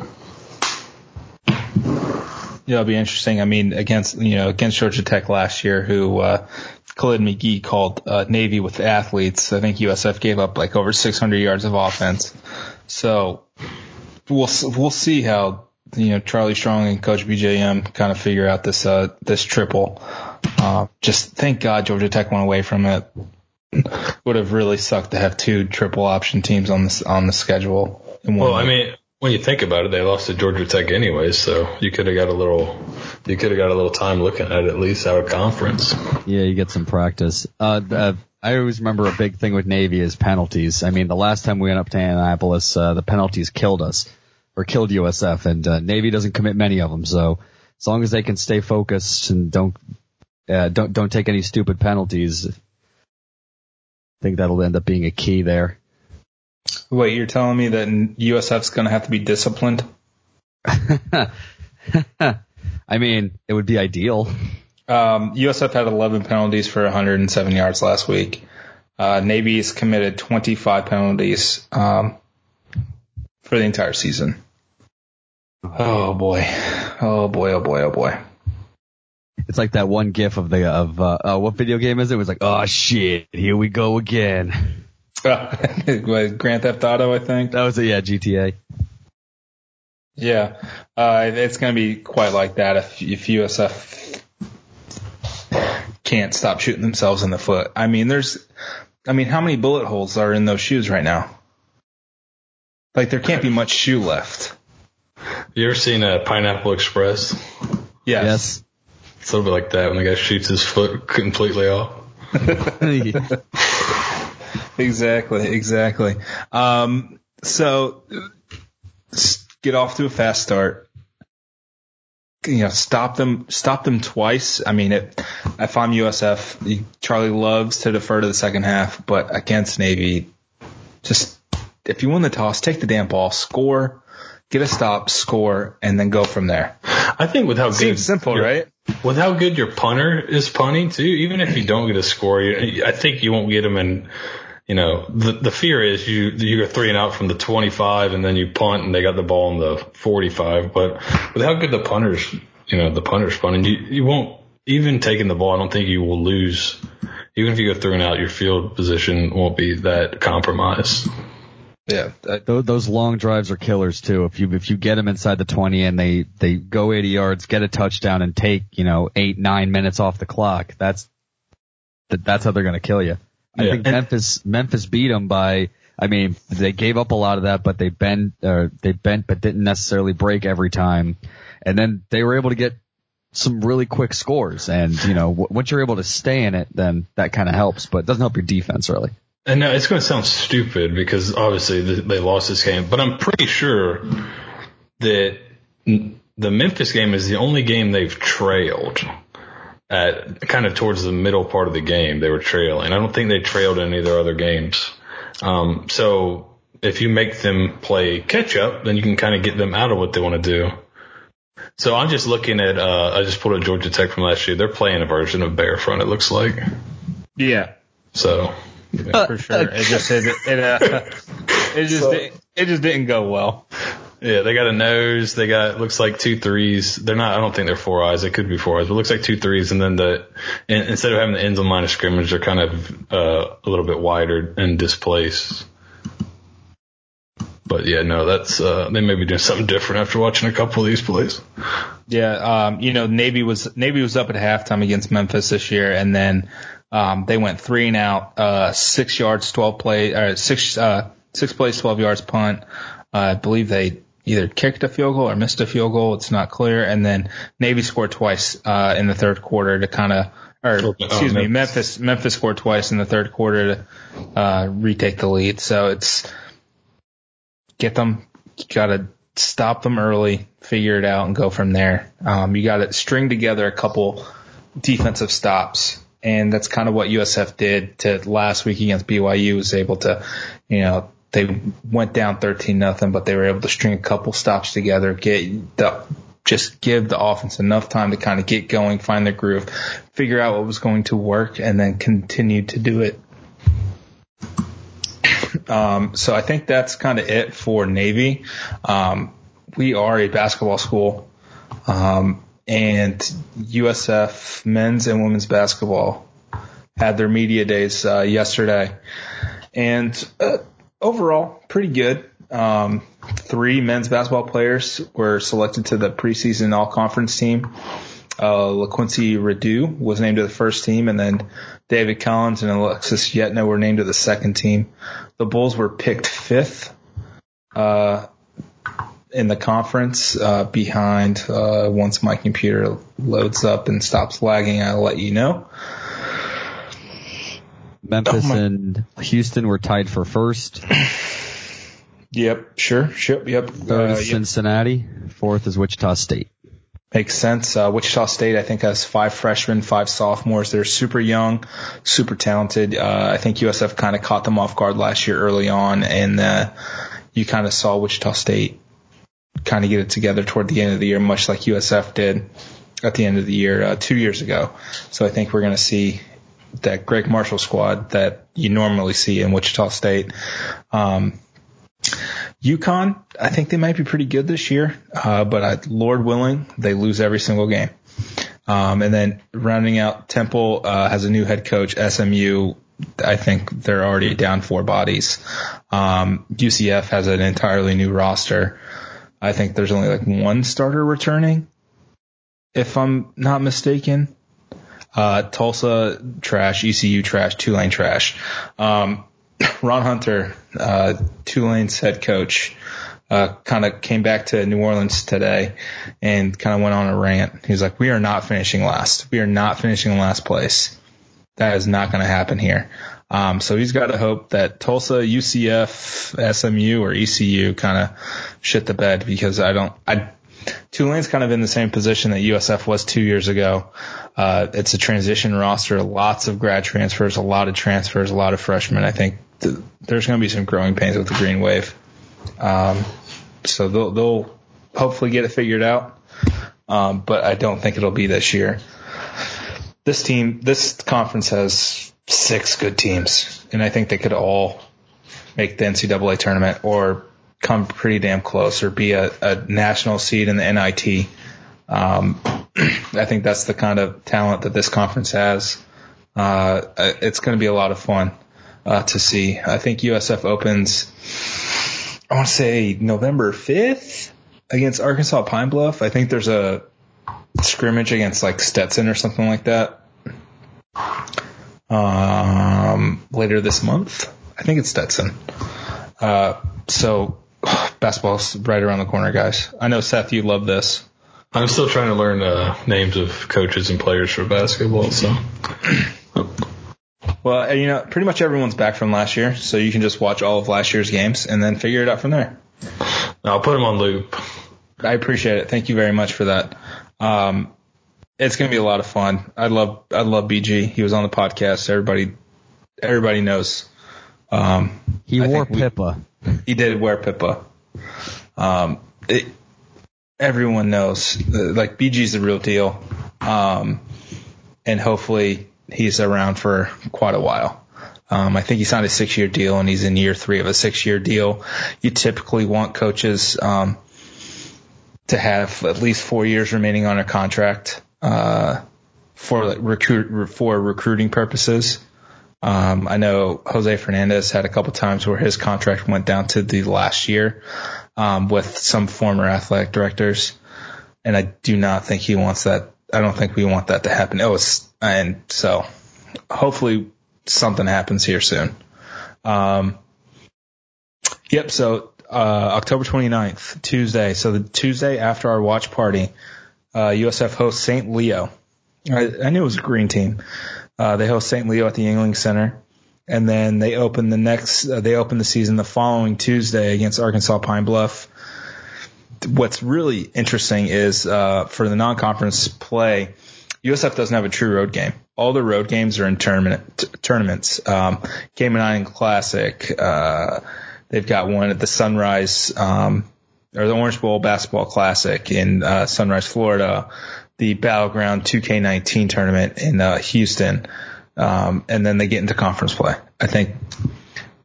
Yeah, it'll be interesting. I mean, against, you know, against Georgia Tech last year, who, uh, Khalid McGee called, uh, Navy with athletes. I think U S F gave up like over six hundred yards of offense. So we'll, we'll see how, you know, Charlie Strong and Coach B J M kind of figure out this, uh, this triple. Uh, just thank God Georgia Tech went away from it. Would have really sucked to have two triple option teams on this on the schedule. In one well, week. I mean, when you think about it, they lost to Georgia Tech anyway, so you could have got a little, you could have got a little time looking at it, at least out of conference. Yeah, you get some practice. Uh, the, I always remember a big thing with Navy is penalties. I mean, the last time we went up to Annapolis, uh, the penalties killed us or killed U S F, and uh, Navy doesn't commit many of them. So as long as they can stay focused and don't uh, don't don't take any stupid penalties. I think that'll end up being a key there. Wait, you're telling me that U S F's going to have to be disciplined? I mean, it would be ideal. Um, U S F had eleven penalties for one hundred seven yards last week. Uh, Navy's committed twenty-five penalties. Um, for the entire season. Oh boy. Oh boy. Oh boy. Oh boy. It's like that one gif of the, of, uh, uh what video game is it? It was like, oh shit, here we go again. Oh, Grand Theft Auto, I think. That was a, yeah, G T A. Yeah. Uh, it's going to be quite like that if, if U S F can't stop shooting themselves in the foot. I mean, there's, I mean, how many bullet holes are in those shoes right now? Like, there can't be much shoe left. You ever seen a Pineapple Express? Yes. Yes. It's a little bit like that when the guy shoots his foot completely off. Exactly, exactly. Um, so get off to a fast start. You know, stop them, stop them twice. I mean, it, if I'm U S F, Charlie loves to defer to the second half, but against Navy, just if you win the toss, take the damn ball, score, get a stop, score, and then go from there. I think with how good, simple, your, right? With how good your punter is punting too, even if you don't get a score, you, I think you won't get them. And you know, the the fear is you you go three and out from the twenty-five, and then you punt, and they got the ball in the forty-five. But with how good the punters, you know, the punters punting, you you won't even taking the ball. I don't think you will lose, even if you go three and out. Your field position won't be that compromised. Yeah, that, those long drives are killers too. If you if you get them inside the twenty and they, they go eighty yards, get a touchdown, and take you know eight nine minutes off the clock, that's that's how they're going to kill you. I yeah. think Memphis Memphis beat them by. I mean, they gave up a lot of that, but they bent uh, they bent but didn't necessarily break every time, and then they were able to get some really quick scores. And you know, w- once you're able to stay in it, then that kind of helps, but it doesn't help your defense really. And now it's going to sound stupid because obviously the, they lost this game, but I'm pretty sure that n- the Memphis game is the only game they've trailed at kind of towards the middle part of the game. They were trailing. I don't think they trailed any of their other games. Um, so if you make them play catch up, then you can kind of get them out of what they want to do. So I'm just looking at, uh, I just pulled up Georgia Tech from last year. They're playing a version of Bearfront, it looks like. Yeah. So. Yeah, for sure. It just it it, uh, it just so, it, it just didn't go well. Yeah, they got a nose. They got looks like two threes. They're not. I don't think they're four eyes. It could be four eyes, but it looks like two threes. And then the and instead of having the ends on line of scrimmage, they're kind of uh, a little bit wider and displaced. But yeah, no, that's uh, they may be doing something different after watching a couple of these plays. Yeah, um, you know, Navy was Navy was up at halftime against Memphis this year, and then. Um, they went three and out, uh, six yards, twelve play, or six, uh, six plays, twelve yards punt. Uh, I believe they either kicked a field goal or missed a field goal. It's not clear. And then Navy scored twice, uh, in the third quarter to kind of, or excuse me, Memphis, Memphis scored twice in the third quarter to, uh, retake the lead. So it's get them, you gotta stop them early, figure it out and go from there. Um, you gotta string together a couple defensive stops. And that's kind of what U S F did to last week against B Y U. Was able to, you know, they went down thirteen nothing, but they were able to string a couple stops together, get the, just give the offense enough time to kind of get going, find their groove, figure out what was going to work, and then continue to do it. Um, so I think that's kind of it for Navy. Um, we are a basketball school. Um, And U S F men's and women's basketball had their media days uh, yesterday. And uh, overall, pretty good. Um, three men's basketball players were selected to the preseason all-conference team. Uh, LaQuincy Redoux was named to the first team, and then David Collins and Alexis Yetno were named to the second team. The Bulls were picked fifth uh in the conference, uh, behind, uh, once my computer loads up and stops lagging, I'll let you know. Memphis oh and Houston were tied for first. Yep, sure, sure, yep. Third is uh, Cincinnati. Yep. Fourth is Wichita State. Makes sense. Uh, Wichita State, I think, has five freshmen, five sophomores. They're super young, super talented. Uh, I think U S F kind of caught them off guard last year early on, and uh, you kind of saw Wichita State kind of get it together toward the end of the year, much like U S F did at the end of the year uh, two years ago. So I think we're going to see that Greg Marshall squad that you normally see in Wichita State. Um, UConn, I think they might be pretty good this year, uh, but I, Lord willing, they lose every single game. Um, and then rounding out Temple, uh, has a new head coach. S M U, I think they're already down four bodies. Um, U C F has an entirely new roster. I think there's only like one starter returning, if I'm not mistaken. Uh, Tulsa trash, E C U trash, Tulane trash. Um, Ron Hunter, uh, Tulane's head coach, uh, kind of came back to New Orleans today and kind of went on a rant. He's like, we are not finishing last. We are not finishing last place. That is not going to happen here. Um, so he's got to hope that Tulsa, U C F, S M U, or E C U kind of shit the bed, because I don't, I, Tulane's kind of in the same position that U S F was two years ago. Uh, it's a transition roster, lots of grad transfers, a lot of transfers, a lot of freshmen. I think th- there's going to be some growing pains with the Green Wave. Um, so they'll, they'll hopefully get it figured out. Um, but I don't think it'll be this year. This team, this conference has six good teams, and I think they could all make the N C double A tournament or come pretty damn close, or be a, a national seed in the N I T. Um, I think that's the kind of talent that this conference has. Uh, it's going to be a lot of fun uh, to see. I think U S F opens, I want to say November fifth against Arkansas Pine Bluff. I think there's a scrimmage against like Stetson or something like that um, later this month. I think it's Stetson. Uh, so basketball's right around the corner, guys. I know, Seth, you love this. I'm still trying to learn uh, names of coaches and players for basketball. So, well, you know, pretty much everyone's back from last year, so you can just watch all of last year's games and then figure it out from there. I'll put them on loop. I appreciate it. Thank you very much for that. Um, it's going to be a lot of fun. I love, I love B G. He was on the podcast. Everybody, everybody knows. Um, he I wore Pippa. We, he did wear Pippa. Um, it, everyone knows, like, B G's the real deal. Um, and hopefully he's around for quite a while. Um, I think he signed a six year deal and he's in year three of a six year deal. You typically want coaches, um, to have at least four years remaining on a contract, uh, for like, recruit, for recruiting purposes. Um, I know Jose Fernandez had a couple times where his contract went down to the last year, um, with some former athletic directors. And I do not think he wants that. I don't think we want that to happen. It was, and so hopefully something happens here soon. Um, yep. So, uh, October twenty-ninth, Tuesday. So the Tuesday after our watch party, uh, U S F hosts Saint Leo. I, I knew it was a green team. Uh, they host Saint Leo at the Yuengling Center, and then they open the next. Uh, they open the season the following Tuesday against Arkansas Pine Bluff. What's really interesting is uh, for the non-conference play, U S F doesn't have a true road game. All the road games are in tournament t- tournaments. Um, Game of Nine Classic. Uh, they've got one at the Sunrise um, or the Orange Bowl basketball classic in uh, Sunrise, Florida. The Battleground two K nineteen tournament in uh, Houston, um, and then they get into conference play. I think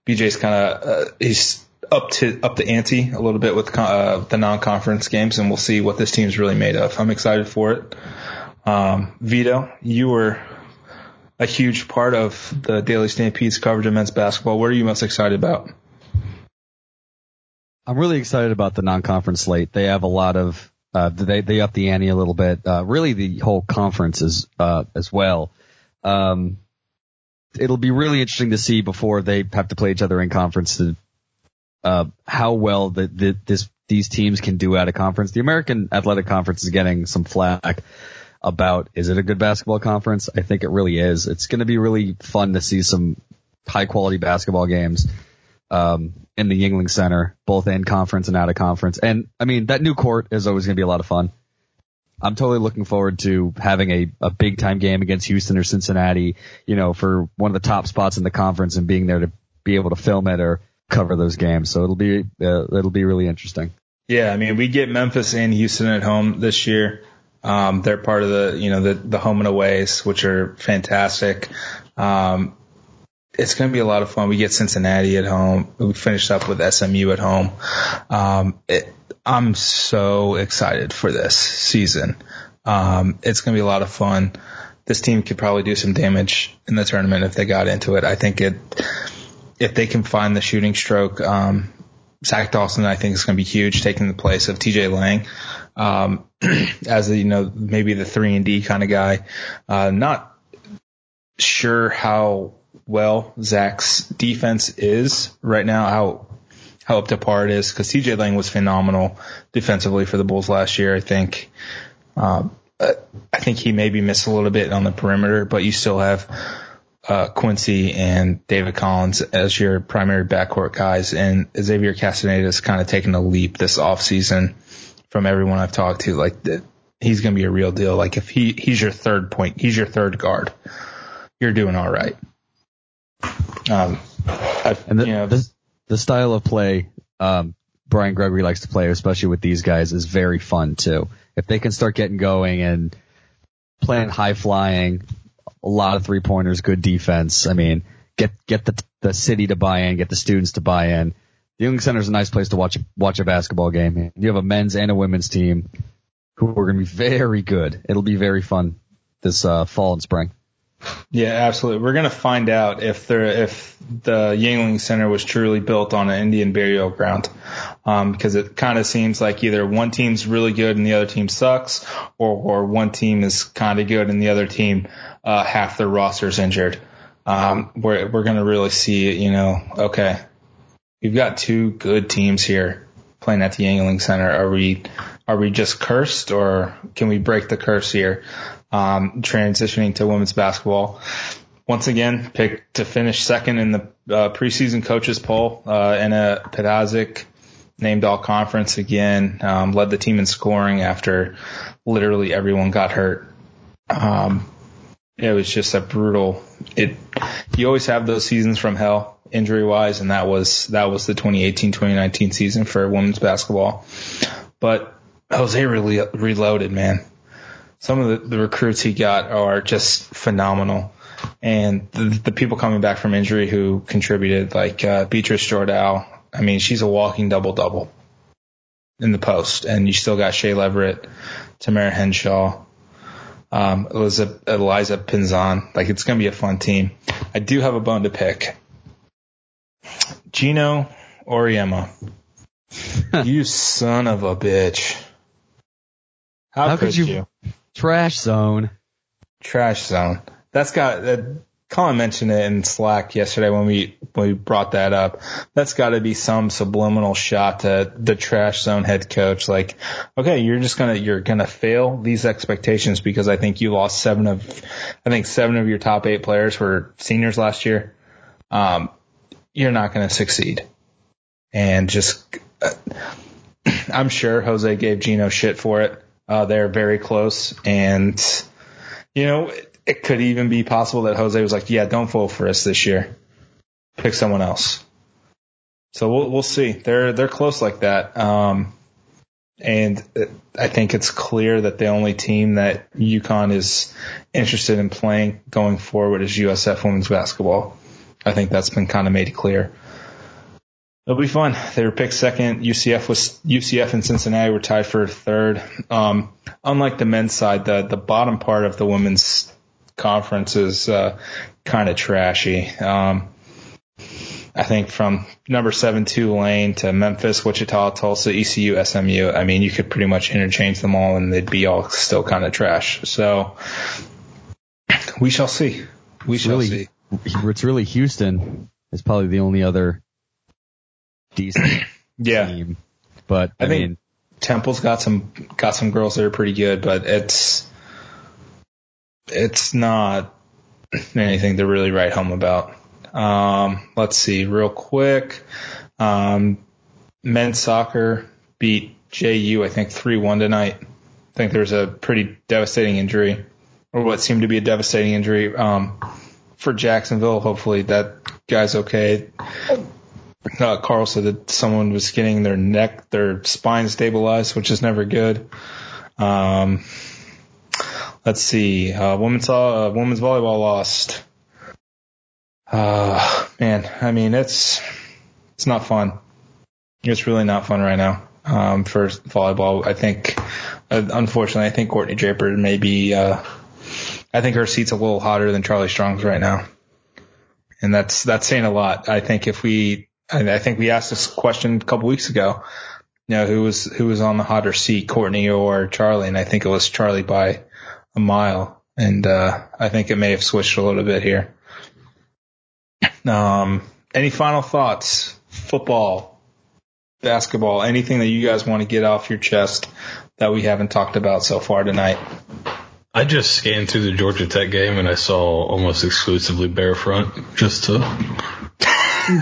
B J's kind of uh, he's up to up the ante a little bit with uh, the non-conference games, and we'll see what this team's really made of. I'm excited for it. Um, Vito, you were a huge part of the Daily Stampede's coverage of men's basketball. What are you most excited about? I'm really excited about the non-conference slate. They have a lot of Uh, they, they up the ante a little bit. Uh, really the whole conference is, uh, as well. Um, it'll be really interesting to see before they have to play each other in conference, to, uh, how well the, the, this, these teams can do out of conference. The American Athletic Conference is getting some flack about, is it a good basketball conference? I think it really is. It's going to be really fun to see some high quality basketball games. Um, in the Yuengling Center, both in conference and out of conference. And, I mean, that new court is always going to be a lot of fun. I'm totally looking forward to having a, a big-time game against Houston or Cincinnati, you know, for one of the top spots in the conference, and being there to be able to film it or cover those games. So it'll be uh, it'll be really interesting. Yeah, I mean, we get Memphis and Houston at home this year. Um, they're part of the, you know, the, the home and aways, which are fantastic. Um it's going to be a lot of fun. We get Cincinnati at home. We finished up with S M U at home. Um, it, I'm so excited for this season. Um, it's going to be a lot of fun. This team could probably do some damage in the tournament if they got into it. I think it, if they can find the shooting stroke, um, Zach Dawson, I think, is going to be huge, taking the place of T J Lang, um, as a, you know, maybe the three and D kind of guy. Uh, not sure how well Zach's defense is right now, how, how up to par it is, because T J Lang was phenomenal defensively for the Bulls last year. I think, um, I think he maybe missed a little bit on the perimeter, but you still have uh, Quincy and David Collins as your primary backcourt guys, and Xavier Castaneda is kind of taking a leap this offseason from everyone I've talked to. Like, the, he's going to be a real deal. Like, if he, he's your third point, he's your third guard, you're doing all right. Um, I, and the, you know, the, the style of play um, Brian Gregory likes to play, especially with these guys, is very fun too. If they can start getting going and playing high flying, a lot of three pointers, good defense. I mean, get get the the city to buy in, get the students to buy in. The Yuengling Center is a nice place to watch watch a basketball game. You have a men's and a women's team who are going to be very good. It'll be very fun this uh, fall and spring. Yeah, absolutely. We're going to find out if there, if the Yuengling Center was truly built on an Indian burial ground, um, because it kind of seems like either one team's really good and the other team sucks, or, or one team is kind of good and the other team, uh, half their roster's injured. Um, we're, we're going to really see it, you know, okay, we've got two good teams here playing at the Yuengling Center. Are we, are we just cursed, or can we break the curse here? Um, transitioning to women's basketball, once again picked to finish second in the uh, preseason coaches poll. Uh, Anna Pedazic named all conference again, um, led the team in scoring after literally everyone got hurt. Um, it was just a brutal. It you always have those seasons from hell injury wise, and that was that was the twenty eighteen twenty nineteen season for women's basketball. But Jose really reloaded, man. Some of the, the recruits he got are just phenomenal. And the, the people coming back from injury who contributed, like uh, Beatrice Jordao, I mean, she's a walking double-double in the post. And you still got Shea Leverett, Tamara Henshaw, um, Eliza, Eliza Pinzon. Like, it's going to be a fun team. I do have a bone to pick. Gino Auriemma. You son of a bitch. How, How could, could you? you? Trash zone. Trash zone. That's got that. Colin mentioned it in Slack yesterday when we when we brought that up. That's got to be some subliminal shot to the trash zone head coach. Like, okay, you're just gonna you're gonna fail these expectations because I think you lost seven of, I think seven of your top eight players were seniors last year. Um, you're not gonna succeed, and just uh, I'm sure Jose gave Gino shit for it. Uh, they're very close, and, you know, it, it could even be possible that Jose was like, yeah, don't fall for us this year. Pick someone else. So we'll we'll see. They're they're close like that. Um, and it, I think it's clear that the only team that UConn is interested in playing going forward is U S F women's basketball. I think that's been kind of made clear. It'll be fun. They were picked second. U C F was U C F and Cincinnati were tied for third. Um, unlike the men's side, the the bottom part of the women's conference is uh, kind of trashy. Um, I think from number seven Tulane to Memphis, Wichita, Tulsa, E C U, S M U. I mean, you could pretty much interchange them all, and they'd be all still kind of trash. So we shall see. We shall really, see. It's really Houston is probably the only other decent yeah. team, but I, I mean, think Temple's got some got some girls that are pretty good, but it's it's not anything to really write home about. Um, let's see, real quick. Um, men's soccer beat J U, I think three one tonight. I think there's a pretty devastating injury, or what seemed to be a devastating injury um, for Jacksonville. Hopefully that guy's okay. Uh, Carl said that someone was getting their neck, their spine stabilized, which is never good. Um, let's see. Uh, women's, uh, women's volleyball lost. Uh, man, I mean, it's it's not fun. It's really not fun right now um, for volleyball. I think, uh, unfortunately, I think Courtney Draper may be uh, – I think her seat's a little hotter than Charlie Strong's right now. And that's that's saying a lot. I think if we – I think we asked this question a couple weeks ago. You know, who was who was on the hotter seat, Courtney or Charlie? And I think it was Charlie by a mile. And uh, I think it may have switched a little bit here. Um, any final thoughts? Football, basketball, anything that you guys want to get off your chest that we haven't talked about so far tonight? I just scanned through the Georgia Tech game and I saw almost exclusively bare front just to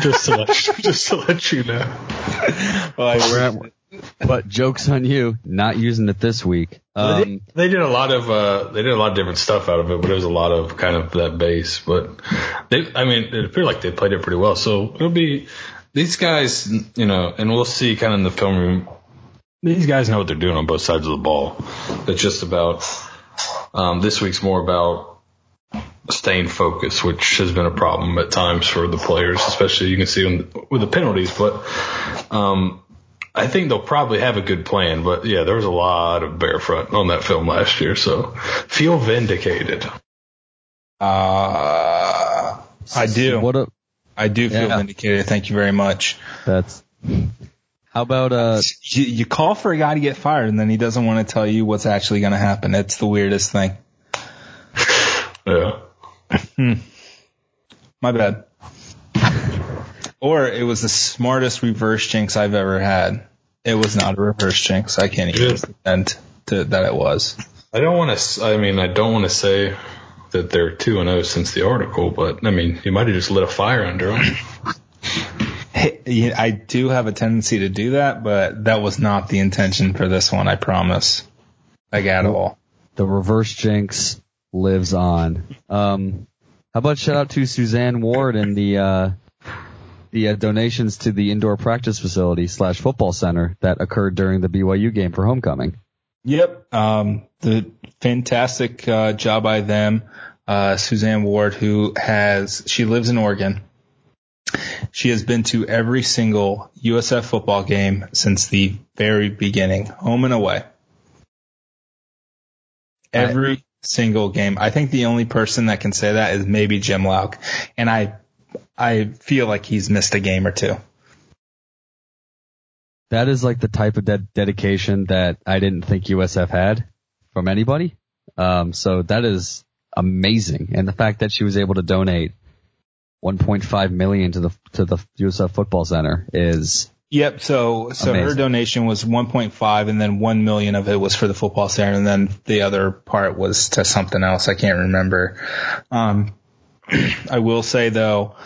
just to let, just to let you know. Well, at, but jokes on you, not using it this week. Um, they, they did a lot of uh, they did a lot of different stuff out of it, but it was a lot of kind of that base. But they, I mean, it appeared like they played it pretty well. So it'll be these guys, you know, and we'll see kind of in the film room. These guys know what they're doing on both sides of the ball. It's just about um, this week's more about staying focused, which has been a problem at times for the players, especially you can see them with the penalties. But um, I think they'll probably have a good plan. But, yeah, there was a lot of bare front on that film last year, so feel vindicated. Uh, I do. What a, I do feel yeah. vindicated. Thank you very much. That's How about uh, – you, you call for a guy to get fired, and then he doesn't want to tell you what's actually going to happen. That's the weirdest thing. Yeah. Hmm. My bad. Or it was the smartest reverse jinx I've ever had. It was not a reverse jinx. I can't even pretend to, that it was. I don't want to. I mean, I don't want to say that they're two and zero since the article, but I mean, you might have just lit a fire under them. Hey, I do have a tendency to do that, but that was not the intention for this one. I promise. Like at all. The reverse jinx lives on. Um, how about shout out to Suzanne Ward and the uh, the uh, donations to the indoor practice facility slash football center that occurred during the B Y U game for homecoming. Yep, um, the fantastic uh, job by them, uh, Suzanne Ward, who has she lives in Oregon. She has been to every single U S F football game since the very beginning, home and away. Every. I- Single game. I think the only person that can say that is maybe Jim Lauk, and I, I feel like he's missed a game or two. That is like the type of de- dedication that I didn't think U S F had from anybody. Um, so that is amazing, and the fact that she was able to donate one point five million dollars to the to the U S F Football Center is. Yep. So, so Amazing. Her donation was one point five, and then one million of it was for the football center, and then the other part was to something else. I can't remember. Um, I will say though,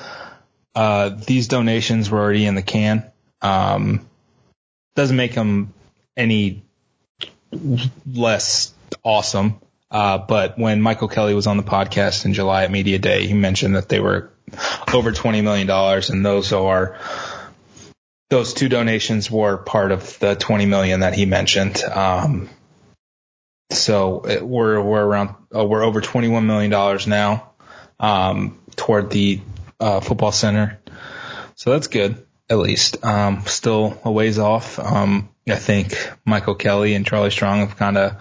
uh, these donations were already in the can. Um, doesn't make them any less awesome. Uh, but when Michael Kelly was on the podcast in July at Media Day, he mentioned that they were over twenty million dollars, and those are. Those two donations were part of the twenty million that he mentioned. Um, so it, we're we're around uh, we're over twenty-one million dollars now um, toward the uh, football center. So that's good, at least. Um, still a ways off. Um, I think Michael Kelly and Charlie Strong have kind of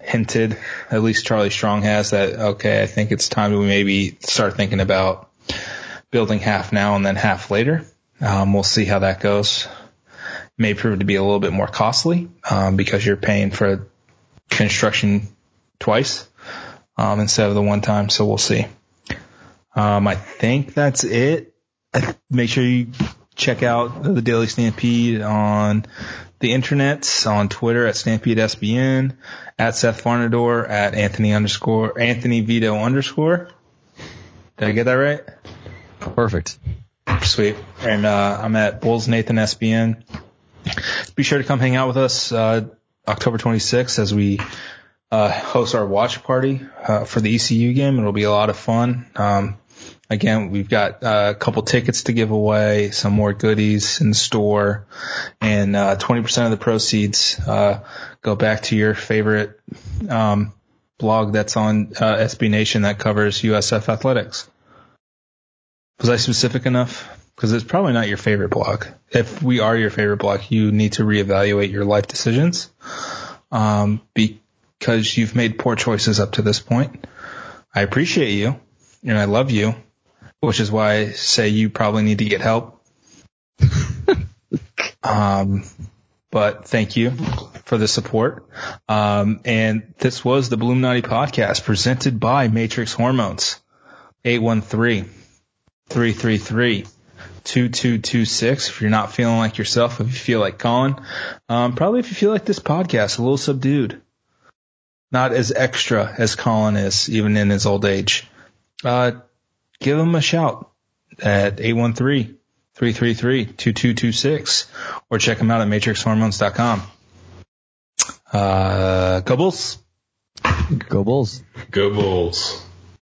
hinted, at least Charlie Strong has, that okay, I think it's time to maybe start thinking about building half now and then half later. Um, we'll see how that goes. May prove to be a little bit more costly um, because you're paying for construction twice um, instead of the one time. So we'll see. Um, I think that's it. Make sure you check out the Daily Stampede on the internet, on Twitter at Stampede S B N, at Seth Varnadore, at Anthony underscore Anthony Vito underscore. Did I get that right? Perfect. Sweet. And uh, I'm at Bulls Nathan S B N. Be sure to come hang out with us uh, October twenty-sixth as we uh, host our watch party uh, for the E C U game. It'll be a lot of fun. Um, again, we've got uh, a couple tickets to give away, some more goodies in store, and uh, twenty percent of the proceeds uh, go back to your favorite um, blog that's on uh, S B Nation that covers U S F athletics. Was I specific enough? Because it's probably not your favorite block. If we are your favorite block, you need to reevaluate your life decisions um, because you've made poor choices up to this point. I appreciate you, and I love you, which is why I say you probably need to get help. um, but thank you for the support. Um, and this was the Bulluminati podcast presented by Matrix Hormones. eight one three, three three three, two two two six. If you're not feeling like yourself, if you feel like calling, um, probably if you feel like this podcast, a little subdued, not as extra as Colin is, even in his old age, uh, give him a shout at eight one three, three three three, two two two six or check him out at matrix hormones dot com. Uh, go Bulls. Go Bulls. Go Bulls.